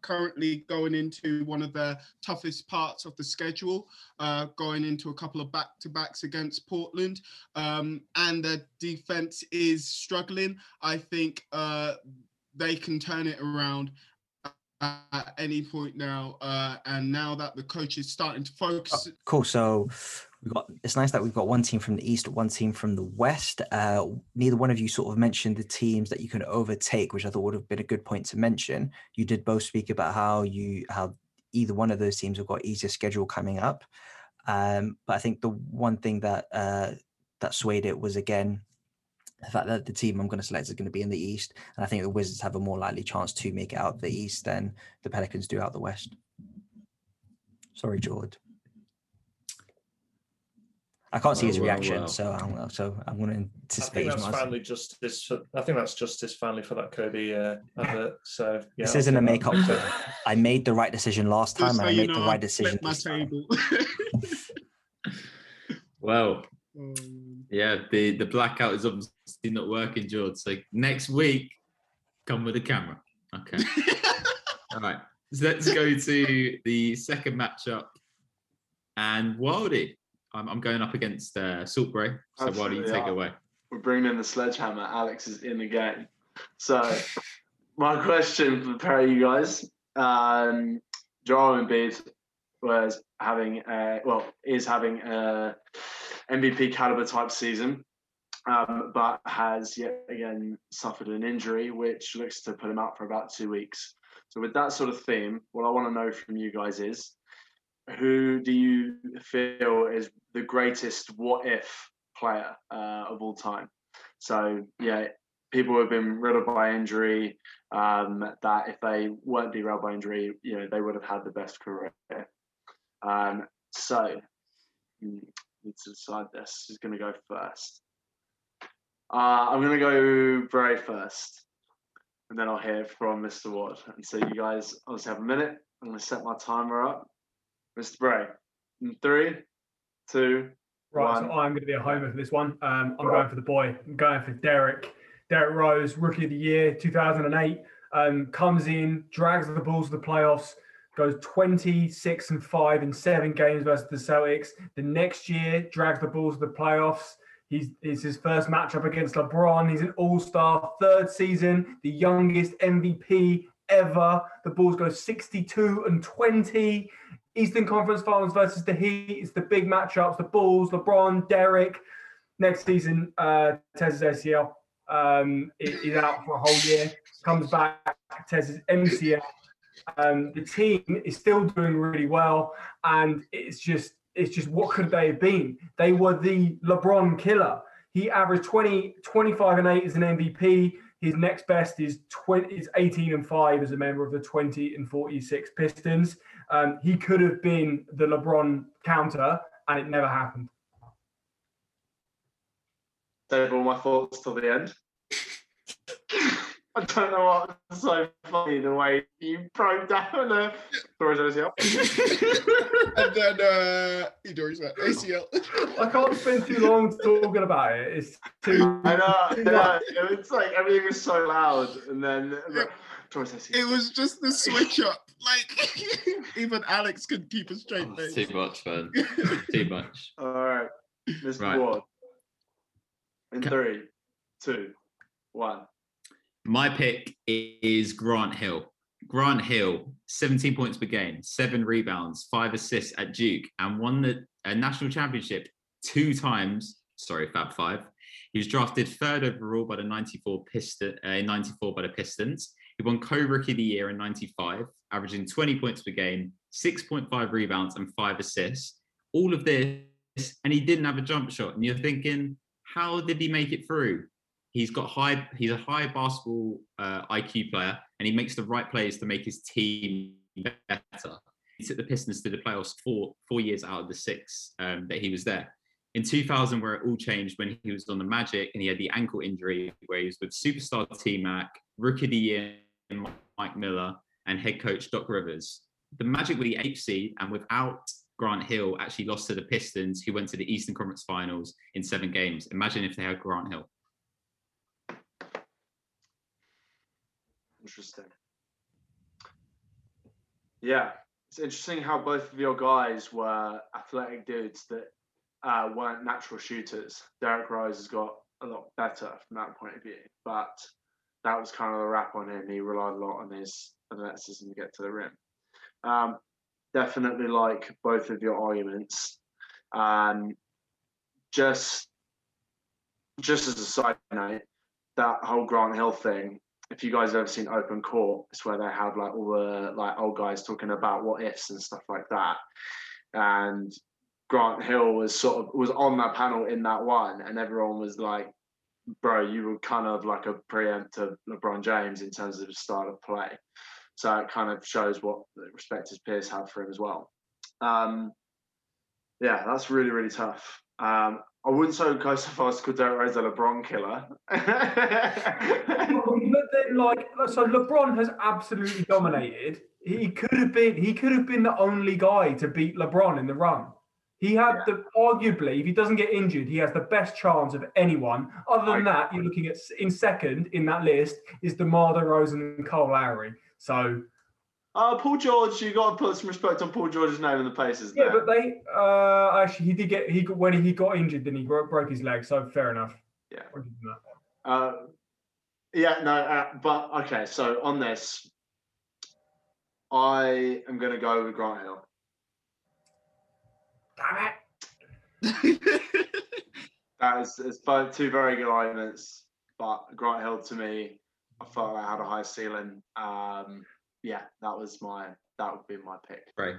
currently going into one of their toughest parts of the schedule, going into a couple of back-to-backs against Portland, and their defense is struggling, I think they can turn it around at any point now, and now that the coach is starting to focus. Cool. So It's nice that we've got one team from the East, one team from the West. Neither one of you sort of mentioned the teams that you can overtake, which I thought would have been a good point to mention. You did both speak about how either one of those teams have got easier schedule coming up. But I think the one thing that that swayed it was, again, the fact that the team I'm going to select is going to be in the East. And I think the Wizards have a more likely chance to make it out of the East than the Pelicans do out of the West. Sorry, Jordan. I can't see his reaction, so I'm going to anticipate. I think that's justice finally for that Kobe advert. So yeah, this isn't a makeup. I made the right decision last time, and I made the right decision this time. Well, yeah, the blackout is obviously not working, George. So next week, come with a camera. Okay. All right. So let's go to the second matchup, and Wildy. I'm going up against Saltbury, so why do you take it away? We're bringing in the sledgehammer. Alex is in the game. So my question for the pair of you guys, Joel Embiid was having a MVP caliber type season, but has yet again suffered an injury, which looks to put him out for about 2 weeks. So with that sort of theme, what I want to know from you guys is, who do you feel is the greatest what-if player of all time? So, yeah, people have been riddled by injury, that if they weren't derailed by injury, you know, they would have had the best career. So, let's decide this. Who's going to go first? I'm going to go Bray first, and then I'll hear from Mr. Ward. And so you guys, I'll just have a minute. I'm going to set my timer up. Mr. Bray, in 3, 2, 1. So I'm going to be a homer for this one. I'm going for the boy. I'm going for Derek. Derek Rose, Rookie of the Year, 2008. Comes in, drags the Bulls to the playoffs, goes 26-5 in 7 games versus the Celtics. The next year, drags the Bulls to the playoffs. It's his first matchup against LeBron. He's an all-star, 3rd season, the youngest MVP ever. The Bulls go 62-20. Eastern Conference Finals versus the Heat. It's the big matchups, the Bulls, LeBron, Derek. Next season, tears his ACL. He's out for a whole year. Comes back, tears his MCL. The team is still doing really well, and it's just what could they have been? They were the LeBron killer. He averaged 25-8 as an MVP. His next best is 18-5 as a member of the 20-46 Pistons. He could have been the LeBron counter, and it never happened. Save all my thoughts till the end. I don't know what was so funny the way you broke down the ACL. And then he tore his ACL. I can't spend too long talking about it. It's too. I know. It's like everything was so loud, and then it was just the switch up. Like even Alex could keep a straight face. Too much, man. Too much. All right, Mr. Ward. In 3, 2, 1. My pick is Grant Hill. Grant Hill, 17 points per game, 7 rebounds, 5 assists at Duke, and won the national championship 2 times. Sorry, Fab Five. He was drafted 3rd overall by the 94 by the Pistons. He won co-rookie of the year in 95, averaging 20 points per game, 6.5 rebounds, and 5 assists. All of this, and he didn't have a jump shot. And you're thinking, how did he make it through? He's a high basketball IQ player, and he makes the right plays to make his team better. He took the Pistons to the playoffs 4 years out of the 6 that he was there. In 2000, where it all changed when he was on the Magic, and he had the ankle injury where he was with superstar T-Mac, Rookie of the Year Mike Miller, and head coach Doc Rivers. The Magic were the 8th seed, and without Grant Hill, actually lost to the Pistons, who went to the Eastern Conference Finals in 7 games. Imagine if they had Grant Hill. Interesting. Yeah, it's interesting how both of your guys were athletic dudes that weren't natural shooters. Derek Rose has got a lot better from that point of view, but that was kind of the wrap on him. He relied a lot on his athleticism to get to the rim. Definitely like both of your arguments. Just as a side note, that whole Grant Hill thing, if you guys have ever seen Open Court, it's where they have like all the like old guys talking about what ifs and stuff like that. And Grant Hill was sort of was on that panel in that one, and everyone was like, bro, you were kind of like a preemptive LeBron James in terms of his style of play. So it kind of shows what respect his peers have for him as well. Yeah, that's really, really tough. I wouldn't so go so far as to call Derrick Rose a LeBron killer. So LeBron has absolutely dominated. He could have been the only guy to beat LeBron in the run. He had arguably, if he doesn't get injured, he has the best chance of anyone. Other than that, you're looking at in second in that list is DeMar DeRozan and Kyle Lowry. So, Paul George, you got to put some respect on Paul George's name in the Pacers. Yeah, but they actually when he got injured, then he broke his leg. So fair enough. Yeah. But okay. So on this, I am going to go with Grant Hill. That is both two very good arguments, but Grant Hill to me, I felt I had a high ceiling. That would be my pick. Right.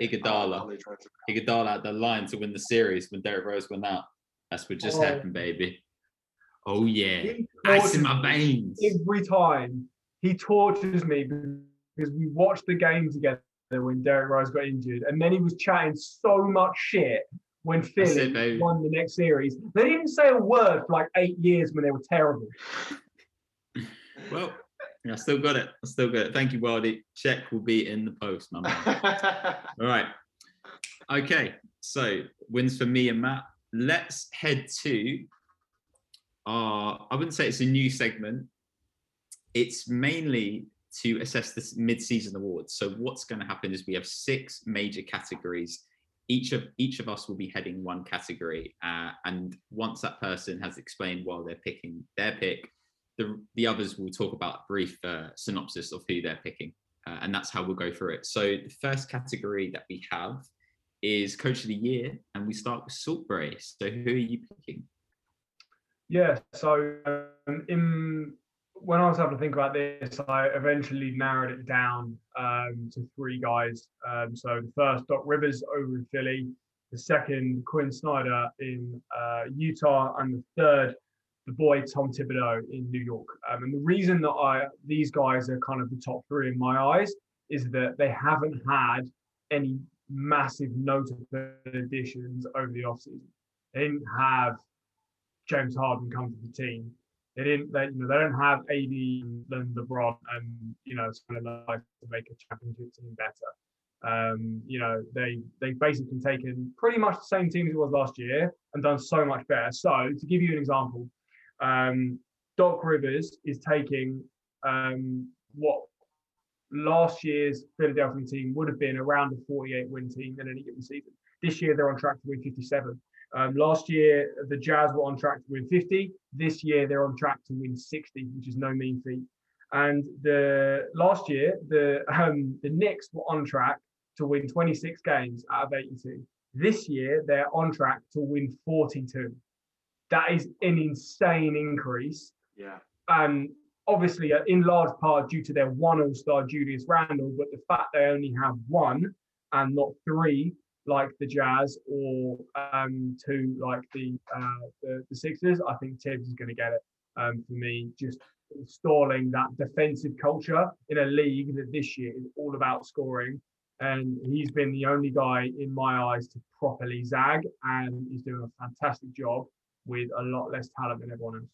Iguodala at the line to win the series when Derrick Rose went out. That's what just happened, baby. Oh yeah, ice in my veins. Every time he tortures me because we watched the game together when Derrick Rose got injured, and then he was chatting so much shit when Philly won the next series. They didn't say a word for like 8 years when they were terrible. Well, I still got it. Thank you, Wildy. Check will be in the post, my man. All right. Okay, so wins for me and Matt. Let's head to our, I wouldn't say it's a new segment. It's mainly to assess this mid-season awards. So what's going to happen is we have 6 major categories. Each of us will be heading one category. And once that person has explained why they're picking their pick, the others will talk about a brief synopsis of who they're picking. And that's how we'll go through it. So the first category that we have is Coach of the Year. And we start with Saltbury. So who are you picking? Yeah, so when I was having to think about this, I eventually narrowed it down to 3 guys. So the first, Doc Rivers over in Philly. The second, Quinn Snyder in Utah. And the third, the boy Tom Thibodeau in New York. And the reason that these guys are kind of the top 3 in my eyes is that they haven't had any massive notable additions over the offseason. They didn't have James Harden come to the team. They don't have AD and LeBron, and it's kind of like to make a championship team better. They've basically taken pretty much the same team as it was last year and done so much better. So to give you an example, Doc Rivers is taking what last year's Philadelphia team would have been around a 48-win team in any given season. This year they're on track to win 57. Last year, the Jazz were on track to win 50. This year, they're on track to win 60, which is no mean feat. And last year, the Knicks were on track to win 26 games out of 82. This year, they're on track to win 42. That is an insane increase. Yeah. Obviously, in large part due to their one all-star Julius Randall, but the fact they only have 1 and not 3, like the Jazz, or 2 like the Sixers, I think Tibbs is going to get it. For me, just installing that defensive culture in a league that this year is all about scoring, and he's been the only guy in my eyes to properly zag, and he's doing a fantastic job with a lot less talent than everyone else.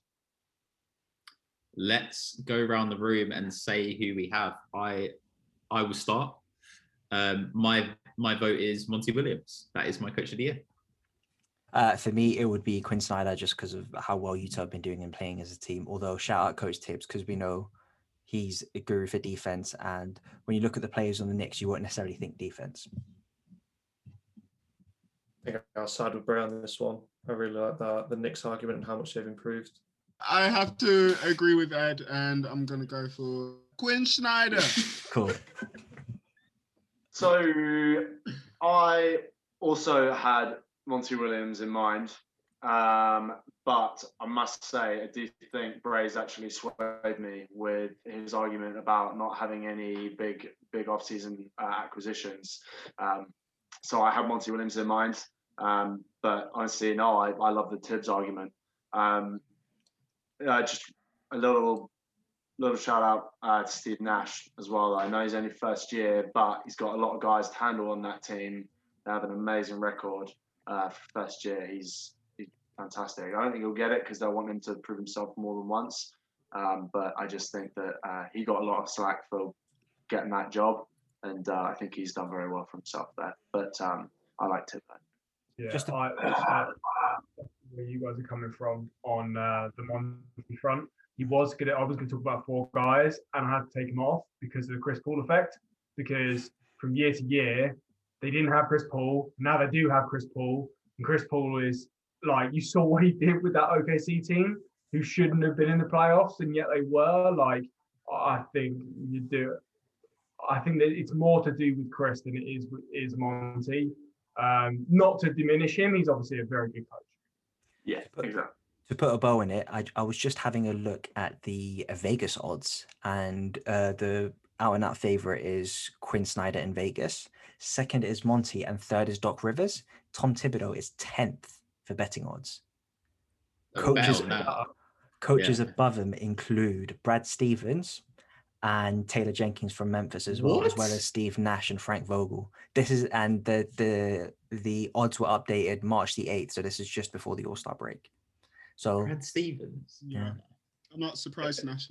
Let's go around the room and say who we have. I will start. My vote is Monty Williams. That is my Coach of the Year. For me, it would be Quinn Snyder, just because of how well Utah have been doing and playing as a team. Although shout out Coach Tibbs, because we know he's a guru for defense. And when you look at the players on the Knicks, you won't necessarily think defense. I think I'll side with Brown in this one. I really like that the Knicks argument and how much they've improved. I have to agree with Ed, and I'm going to go for Quinn Snyder. Cool. So I also had Monty Williams in mind. But I must say, I do think Bray's actually swayed me with his argument about not having any big off-season acquisitions. So I had Monty Williams in mind. But honestly, no, I love the Tibbs argument. Just a little shout out to Steve Nash as well. I know he's only first year, but he's got a lot of guys to handle on that team. They have an amazing record for first year. He's fantastic. I don't think he'll get it because they'll want him to prove himself more than once. But I just think that he got a lot of slack for getting that job. And I think he's done very well for himself there. But I like Tibbs. Yeah, where you guys are coming from on the Monty front. I was going to talk about four guys, and I had to take him off because of the Chris Paul effect. Because from year to year, they didn't have Chris Paul. Now they do have Chris Paul, and Chris Paul is like, you saw what he did with that OKC team, who shouldn't have been in the playoffs, and yet they were. Like, I think you do. I think that it's more to do with Chris than it is Monty. Not to diminish him, he's obviously a very good coach. Yeah, exactly. To put a bow in it, I was just having a look at the Vegas odds, and the out and out favorite is Quinn Snyder in Vegas. Second is Monty, and third is Doc Rivers. Tom Thibodeau is 10th for betting odds. Coaches above him include Brad Stevens and Taylor Jenkins from Memphis as well as Steve Nash and Frank Vogel. The odds were updated March the 8th, so this is just before the All-Star break. So Brad Stevens. Yeah. I'm not surprised Nash.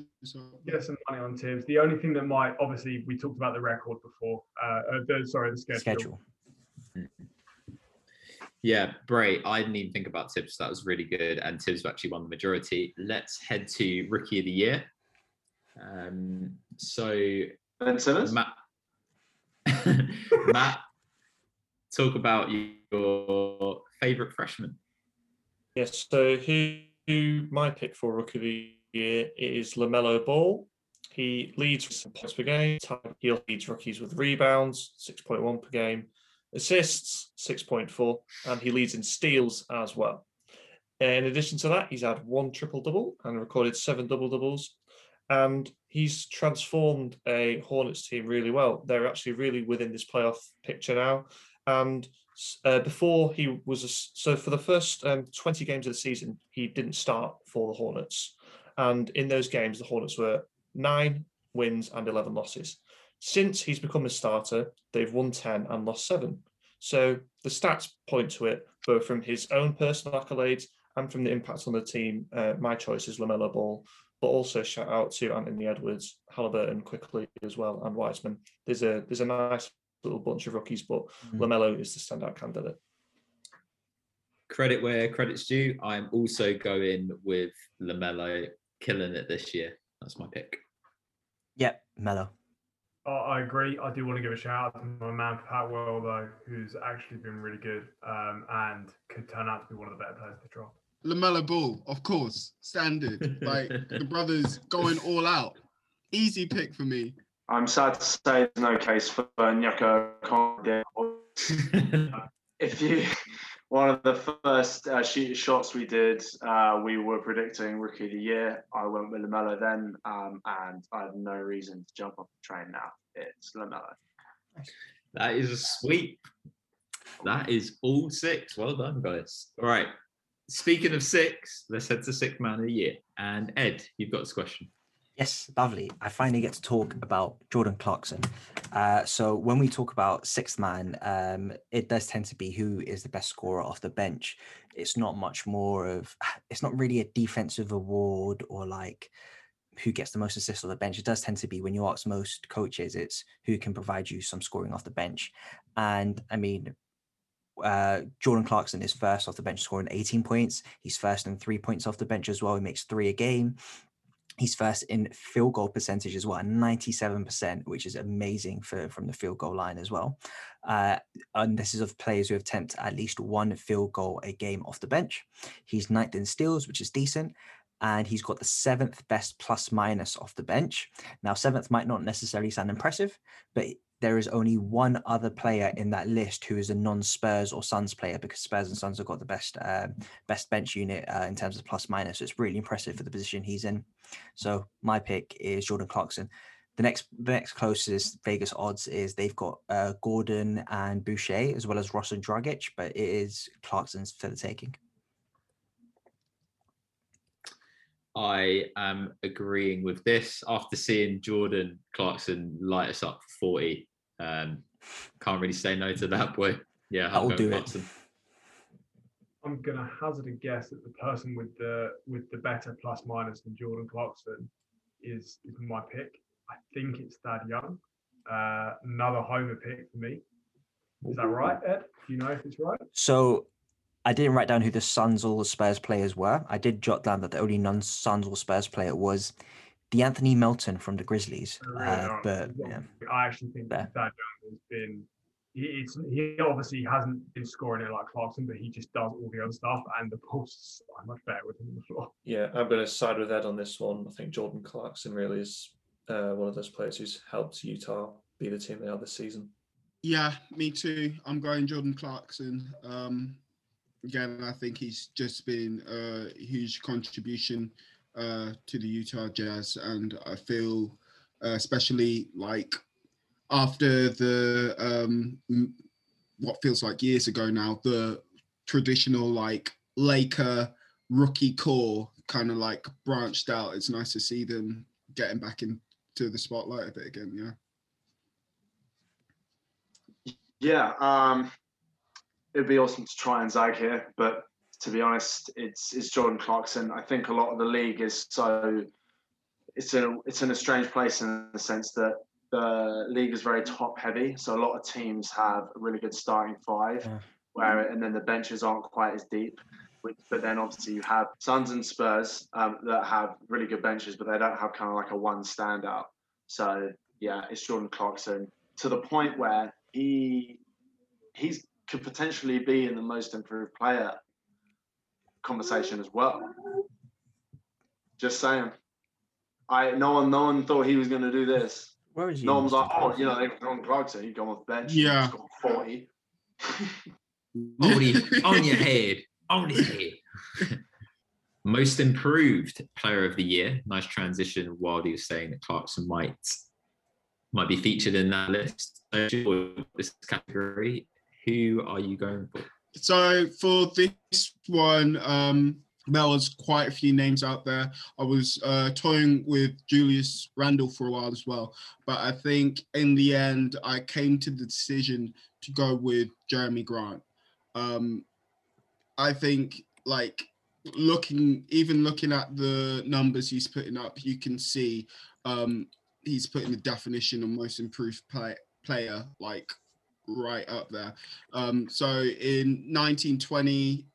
Get some money on Tibbs. The only thing that might, obviously, we talked about the record before. The schedule. Yeah, Bray, I didn't even think about Tibbs. That was really good, and Tibbs actually won the majority. Let's head to Rookie of the Year. So Ben Simmons, Matt, talk about your favourite freshman. Yes, so who my pick for Rookie of the Year is LaMelo Ball. He leads with 7 points per game. He leads rookies with rebounds, 6.1 per game, assists, 6.4, and he leads in steals as well. In addition to that, he's had one triple-double and recorded 7 double-doubles. And he's transformed a Hornets team really well. They're actually really within this playoff picture now. And before he was, for the first 20 games of the season, he didn't start for the Hornets. And in those games, the Hornets were 9 wins and 11 losses. Since he's become a starter, they've won 10 and lost 7. So the stats point to it, both from his own personal accolades and from the impact on the team. My choice is LaMelo Ball. But also shout out to Anthony Edwards, Haliburton, Quickly as well, and Wiseman. There's a nice little bunch of rookies, but LaMelo is the standout candidate. Credit where credit's due. I'm also going with LaMelo, killing it this year. That's my pick. Yep, Mello. I agree. I do want to give a shout out to my man Pat Will, though, who's actually been really good and could turn out to be one of the better players to drop. LaMelo Ball, of course, standard. Like, the brother's going all out. Easy pick for me. I'm sad to say there's no case for Nyako Conde. One of the first shots we did, we were predicting Rookie of the Year. I went with LaMelo then, and I have no reason to jump off the train now. It's LaMelo. That is a sweep. That is all 6. Well done, guys. All right. Speaking of 6, let's head to 6th man of the year. And Ed, you've got this question. Yes, lovely. I finally get to talk about Jordan Clarkson. So when we talk about 6th man, it does tend to be who is the best scorer off the bench. It's not really a defensive award or like who gets the most assists on the bench. It does tend to be, when you ask most coaches, it's who can provide you some scoring off the bench. And I mean, Jordan Clarkson is first off the bench, scoring 18 points. He's first in 3 points off the bench as well. He makes 3 a game. He's first in field goal percentage as well, 97%, which is amazing from the field goal line as well. And this is of players who have attempted at least 1 field goal a game off the bench. He's 9th in steals, which is decent. And he's got the 7th best plus minus off the bench. Now, 7th might not necessarily sound impressive, but there is only one other player in that list who is a non-Spurs or Suns player, because Spurs and Suns have got the best bench unit in terms of plus minus. So it's really impressive for the position he's in. So my pick is Jordan Clarkson. The next closest Vegas odds is they've got Gordon and Boucher, as well as Ross and Dragic, but it is Clarkson's for the taking. I am agreeing with this. After seeing Jordan Clarkson light us up for 40, can't really say no to that, boy. Yeah, I'll do Clarkson. It. I'm gonna hazard a guess that the person with the better plus minus than Jordan Clarkson is my pick. I think it's Thad Young. Another homer pick for me. Is that right, Ed? Do you know if it's right? So I didn't write down who the Suns or the Spurs players were. I did jot down that the only non-Suns or Spurs player was DeAnthony Melton from the Grizzlies. I actually think that Thad Young has been... He obviously hasn't been scoring it like Clarkson, but he just does all the other stuff, and the posts are much better with him on the floor. Yeah, I'm going to side with Ed on this one. I think Jordan Clarkson really is one of those players who's helped Utah be the team they are this season. Yeah, me too. I'm going Jordan Clarkson. Again, I think he's just been a huge contribution to the Utah Jazz, and I feel especially like after the what feels like years ago now, the traditional like Laker rookie core kind of like branched out. It's nice to see them getting back into the spotlight a bit again. Yeah. It'd be awesome to try and zag here, but to be honest, it's Jordan Clarkson. I think a lot of the league is it's in a strange place in the sense that the league is very top heavy. So a lot of teams have a really good starting five, and then the benches aren't quite as deep. But then obviously you have Suns and Spurs that have really good benches, but they don't have kind of like a one standout. So yeah, it's Jordan Clarkson to the point where he's could potentially be in the most improved player conversation as well. Just saying. No one thought he was going to do this. Where is he? No one's like, they've gone Clarkson, he's gone off the bench. Yeah. He's got 40. On your head. Most improved player of the year. Nice transition while he was saying that Clarkson might be featured in that list. This category. Who are you going for? So for this one, there was quite a few names out there. I was toying with Julius Randall for a while as well, but I think in the end, I came to the decision to go with Jeremy Grant. I think like looking at the numbers he's putting up, you can see he's putting the definition of most improved player like right up there. So in 1920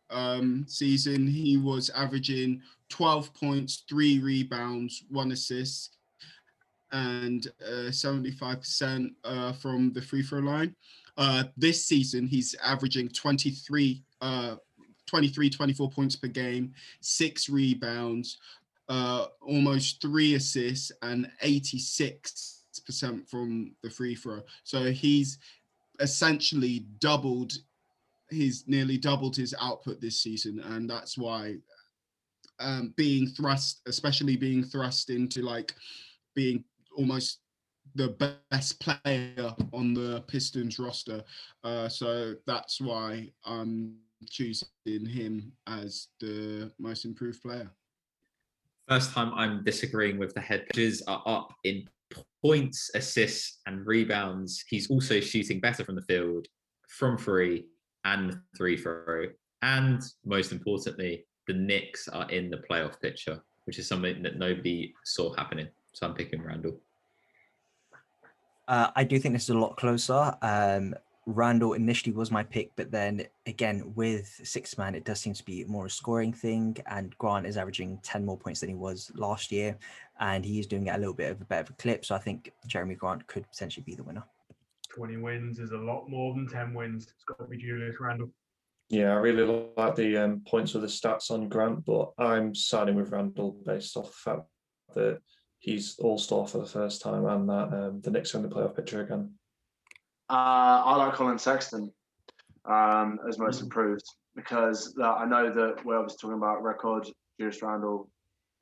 season, he was averaging 12 points, 3 rebounds, 1 assist, and 75% from the free throw line. This season, he's averaging 24 points per game, 6 rebounds, almost 3 assists, and 86% from the free throw. So he's essentially nearly doubled his output this season, and that's why being thrust into like being almost the best player on the Pistons roster, so that's why I'm choosing him as the most improved player. First time I'm disagreeing with the head coaches are up in points, assists, and rebounds. He's also shooting better from the field, from free, and free throw. And most importantly, the Knicks are in the playoff picture, which is something that nobody saw happening. So I'm picking Randall. I do think this is a lot closer. Randall initially was my pick, but then again, with six man, it does seem to be more a scoring thing, and Grant is averaging 10 more points than he was last year, and he's doing it a little bit of a better clip. So I think Jeremy Grant could potentially be the winner. 20 wins is a lot more than 10 wins. It's got to be Julius Randle. Yeah, I really like the points with the stats on Grant, but I'm siding with Randle based off the fact that he's all-star for the first time, and that the Knicks are in the playoff picture again. I like Colin Sexton as most improved because I know that where I was talking about record, Julius Randall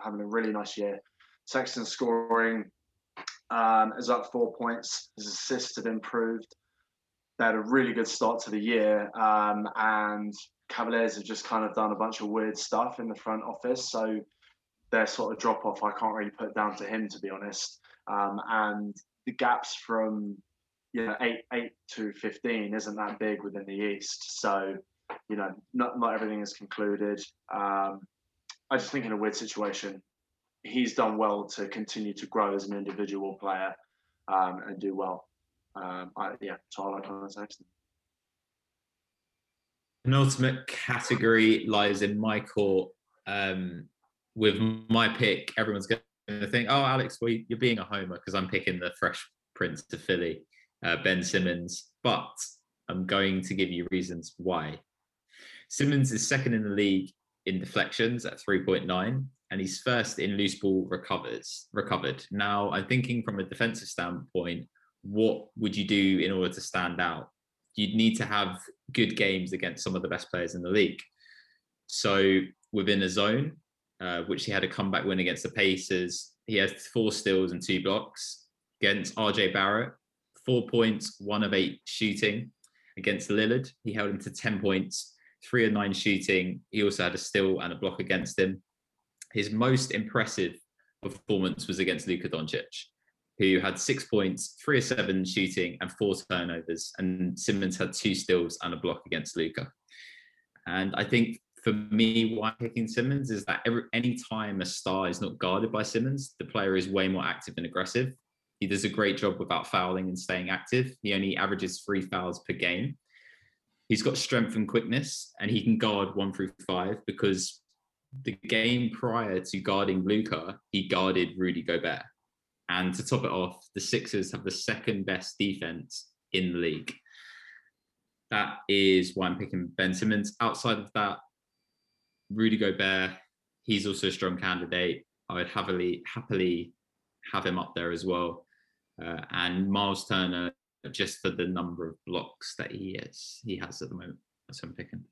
having a really nice year. Sexton scoring is up 4 points. His assists have improved. They had a really good start to the year, and Cavaliers have just kind of done a bunch of weird stuff in the front office. So their sort of drop-off, I can't really put down to him, to be honest. And the gaps from 8 to 15 isn't that big within the East. So, not everything is concluded. I just think in a weird situation, he's done well to continue to grow as an individual player and do well. So I like Colin Sexton. An ultimate category lies in my court. With my pick, everyone's going to think, oh, Alex, well, you're being a homer because I'm picking the Fresh Prince of Philly, Ben Simmons, but I'm going to give you reasons why. Simmons is second in the league in deflections at 3.9, and he's first in loose ball recovered. Now, I'm thinking from a defensive standpoint, what would you do in order to stand out? You'd need to have good games against some of the best players in the league. So within a zone, which he had a comeback win against the Pacers, he has 4 steals and 2 blocks. Against RJ Barrett, 4 points, 1 of 8 shooting. Against Lillard, he held him to 10 points, 3 of 9 shooting. He also had a steal and a block against him. His most impressive performance was against Luka Doncic, who had 6 points, 3 of 7 shooting, and 4 turnovers. And Simmons had 2 steals and a block against Luka. And I think for me, why I'm picking Simmons is that any time a star is not guarded by Simmons, the player is way more active and aggressive. He does a great job without fouling and staying active. He only averages 3 fouls per game. He's got strength and quickness, and he can guard 1 through 5 because the game prior to guarding Luka, he guarded Rudy Gobert. And to top it off, the Sixers have the second best defense in the league. That is why I'm picking Ben Simmons. Outside of that, Rudy Gobert, he's also a strong candidate. I would happily have him up there as well. And Miles Turner, just for the number of blocks that he has at the moment. That's what I'm picking.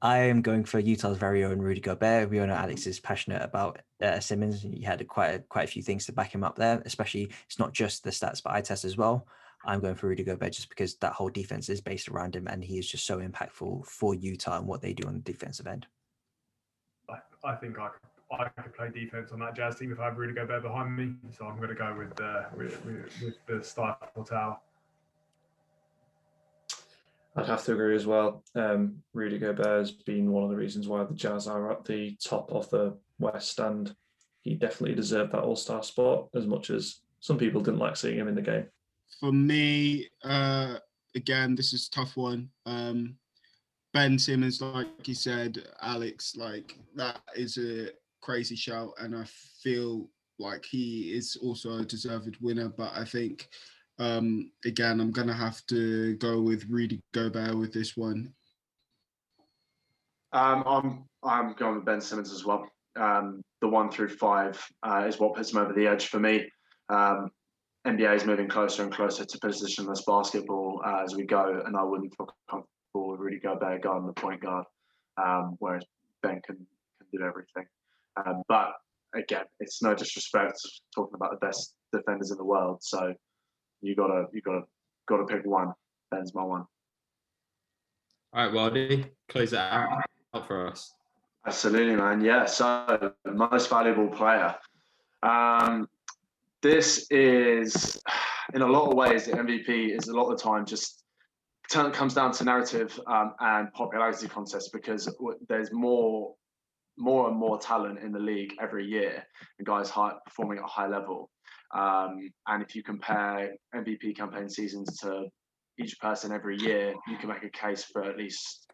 I am going for Utah's very own Rudy Gobert. We all know Alex is passionate about Simmons. He had quite a few things to back him up there, especially it's not just the stats, but eye test as well. I'm going for Rudy Gobert just because that whole defense is based around him, and he is just so impactful for Utah and what they do on the defensive end. I think I could play defense on that Jazz team if I had Rudy Gobert behind me. So I'm going to go with the Stifle Tower. I'd have to agree as well. Rudy Gobert has been one of the reasons why the Jazz are at the top of the West, and he definitely deserved that All-Star spot as much as some people didn't like seeing him in the game. For me, again, this is a tough one. Ben Simmons, like you said, Alex, like that is a crazy shout, and I feel like he is also a deserved winner, but I think again, I'm going to have to go with Rudy Gobert with this one. I'm going with Ben Simmons as well. The 1 through 5 is what puts him over the edge for me. NBA is moving closer and closer to positionless basketball as we go, and I wouldn't feel comfortable with Rudy Gobert guarding the point guard, whereas Ben can do everything. But again, it's no disrespect talking about the best defenders in the world, so You gotta pick one. That's my one. All right, Wildy, close that out for us. Absolutely, man. Yeah. So, most valuable player. This is, in a lot of ways, the MVP is a lot of the time just comes down to narrative and popularity contests, because there's more and more talent in the league every year, and guys performing at a high level. And if you compare MVP campaign seasons to each person every year, you can make a case for at least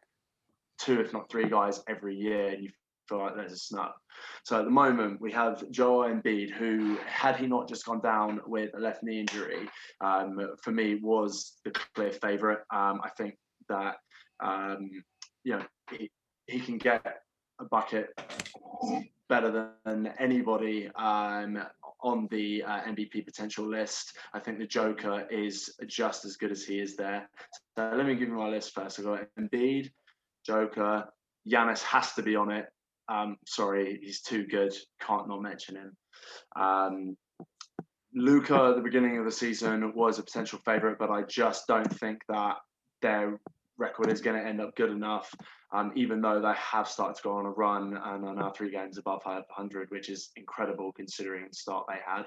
2, if not 3 guys every year, and you feel like there's a snub. So at the moment, we have Joel Embiid, who, had he not just gone down with a left knee injury, for me was the clear favourite. I think that he can get a bucket better than anybody on the MVP potential list. I think the Joker is just as good as he is there. So let me give you my list first. I've got Embiid, Joker, Giannis has to be on it. Sorry, he's too good. Can't not mention him. Luka at the beginning of the season was a potential favourite, but I just don't think that their record is going to end up good enough, even though they have started to go on a run and are now 3 games above 500, which is incredible considering the start they had.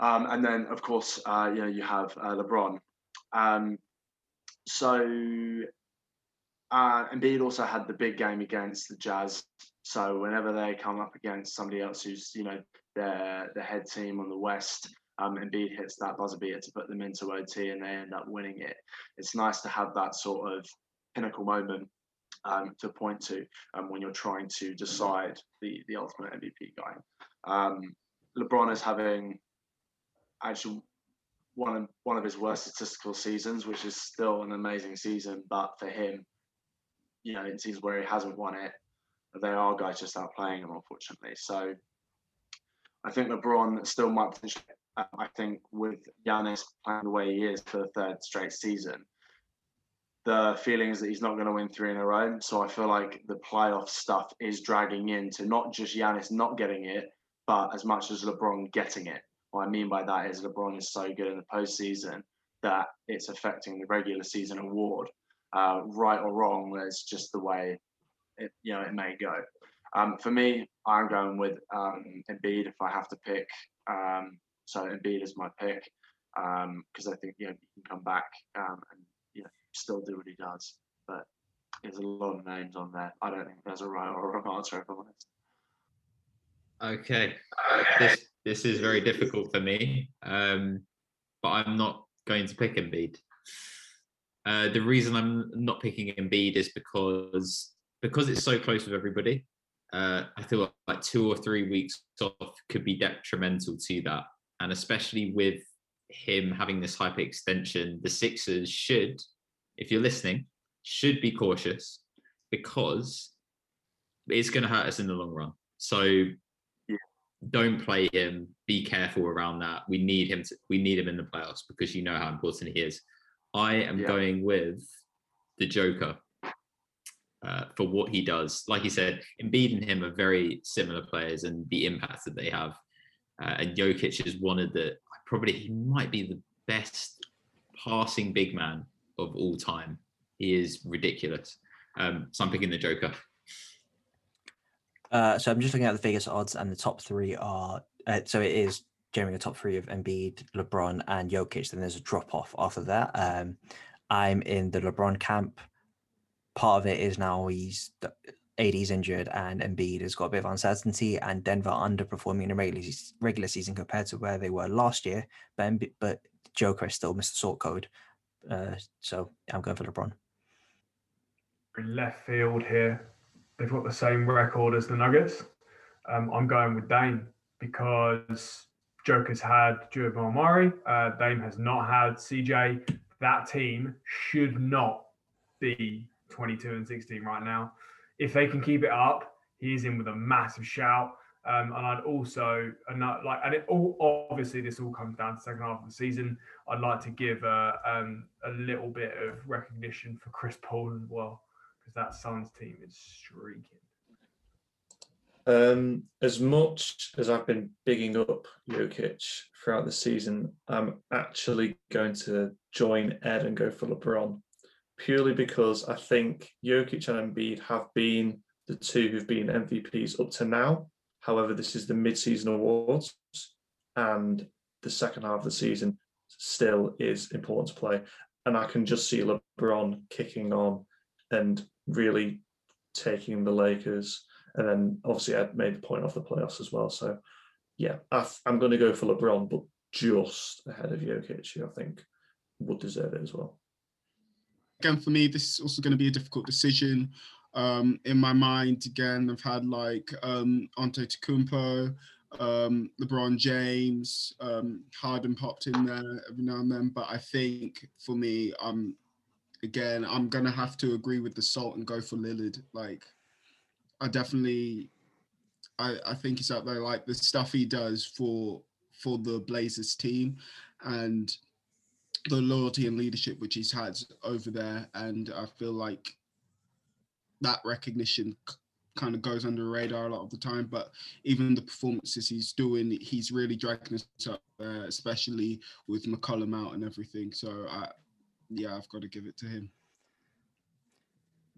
And then, of course, you have LeBron. Embiid also had the big game against the Jazz. So whenever they come up against somebody else who's, the head team on the West, Embiid hits that buzzer beater to put them into OT and they end up winning it. It's nice to have that sort of pinnacle moment to point to when you're trying to decide the ultimate MVP guy. LeBron is having actually one of his worst statistical seasons, which is still an amazing season, but for him, it seems where he hasn't won it, they are guys just outplaying him, unfortunately. So I think LeBron still might potentially, I think with Giannis playing the way he is for the 3rd straight season, the feeling is that he's not going to win 3 in a row. So I feel like the playoff stuff is dragging into not just Giannis not getting it, but as much as LeBron getting it. What I mean by that is LeBron is so good in the postseason that it's affecting the regular season award. Right or wrong, that's just the way it may go. For me, I'm going with Embiid if I have to pick. So Embiid is my pick because I think he can come back and still do what he does. But there's a lot of names on there. I don't think there's a right or wrong answer, if I'm honest. Okay, this is very difficult for me, but I'm not going to pick Embiid. The reason I'm not picking Embiid is because it's so close with everybody. I feel like 2 or 3 weeks off could be detrimental to that. And especially with him having this hyper-extension, the Sixers should, if you're listening, should be cautious because it's going to hurt us in the long run. So don't play him. Be careful around that. We need him in the playoffs because you know how important he is. I am going with the Joker for what he does. Like you said, Embiid and him are very similar players and the impact that they have. And Jokic is one of the, he might be the best passing big man of all time. He is ridiculous. So I'm picking the Joker. So I'm just looking at the Vegas odds and the top 3 are, so it is generally the top 3 of Embiid, LeBron, and Jokic. Then there's a drop-off after that. I'm in the LeBron camp. Part of it is now AD's injured and Embiid has got a bit of uncertainty and Denver underperforming in the regular season compared to where they were last year. But Joker still missed the sort code. So I'm going for LeBron. In left field here, they've got the same record as the Nuggets. I'm going with Dame because Joker's had Jamal Murray. Dame has not had CJ. That team should not be 22-16 right now. If they can keep it up, he is in with a massive shout. And I'd also, obviously this all comes down to the second half of the season. I'd like to give a little bit of recognition for Chris Paul as well, because that Suns team is streaking. As much as I've been bigging up Jokic throughout the season, I'm actually going to join Ed and go for LeBron, purely because I think Jokic and Embiid have been the 2 who've been MVPs up to now. However, this is the mid-season awards and the second half of the season still is important to play. And I can just see LeBron kicking on and really taking the Lakers. And then obviously I'd made the point off the playoffs as well. So yeah, I'm going to go for LeBron, but just ahead of Jokic, who I think would deserve it as well. Again, for me, this is also going to be a difficult decision. In my mind, again, I've had Antetokounmpo, LeBron James, Harden popped in there every now and then. But I think for me, I'm going to have to agree with the salt and go for Lillard. I definitely I think he's up there. Like the stuff he does for the Blazers team and the loyalty and leadership which he's had over there. And I feel like that recognition kind of goes under the radar a lot of the time, but even the performances he's doing, he's really dragging us up there, especially with McCollum out and everything. So, I've got to give it to him.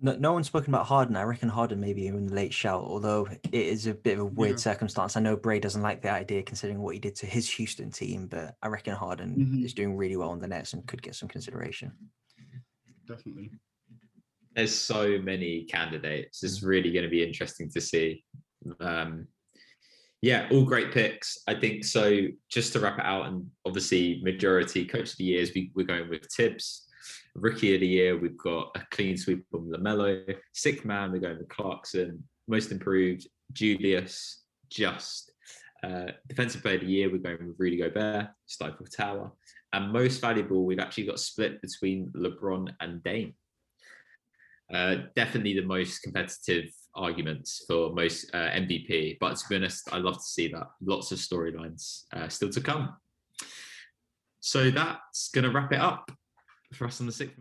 No one's spoken about Harden. I reckon Harden maybe in the late shout, although it is a bit of a weird circumstance. I know Bray doesn't like the idea considering what he did to his Houston team, but I reckon Harden is doing really well on the Nets and could get some consideration. Definitely. There's so many candidates. It's really going to be interesting to see. All great picks, I think. So just to wrap it out, and obviously majority coach of the years, we're going with Tibbs. Rookie of the year, we've got a clean sweep from LaMelo. Sixth man, we're going with Clarkson. Most improved, Julius. Defensive player of the year, we're going with Rudy Gobert, Stifle Tower. And most valuable, we've actually got split between LeBron and Dame. Definitely the most competitive arguments for most MVP. But to be honest, I love to see that. Lots of storylines still to come. So that's going to wrap it up for us on the 6th.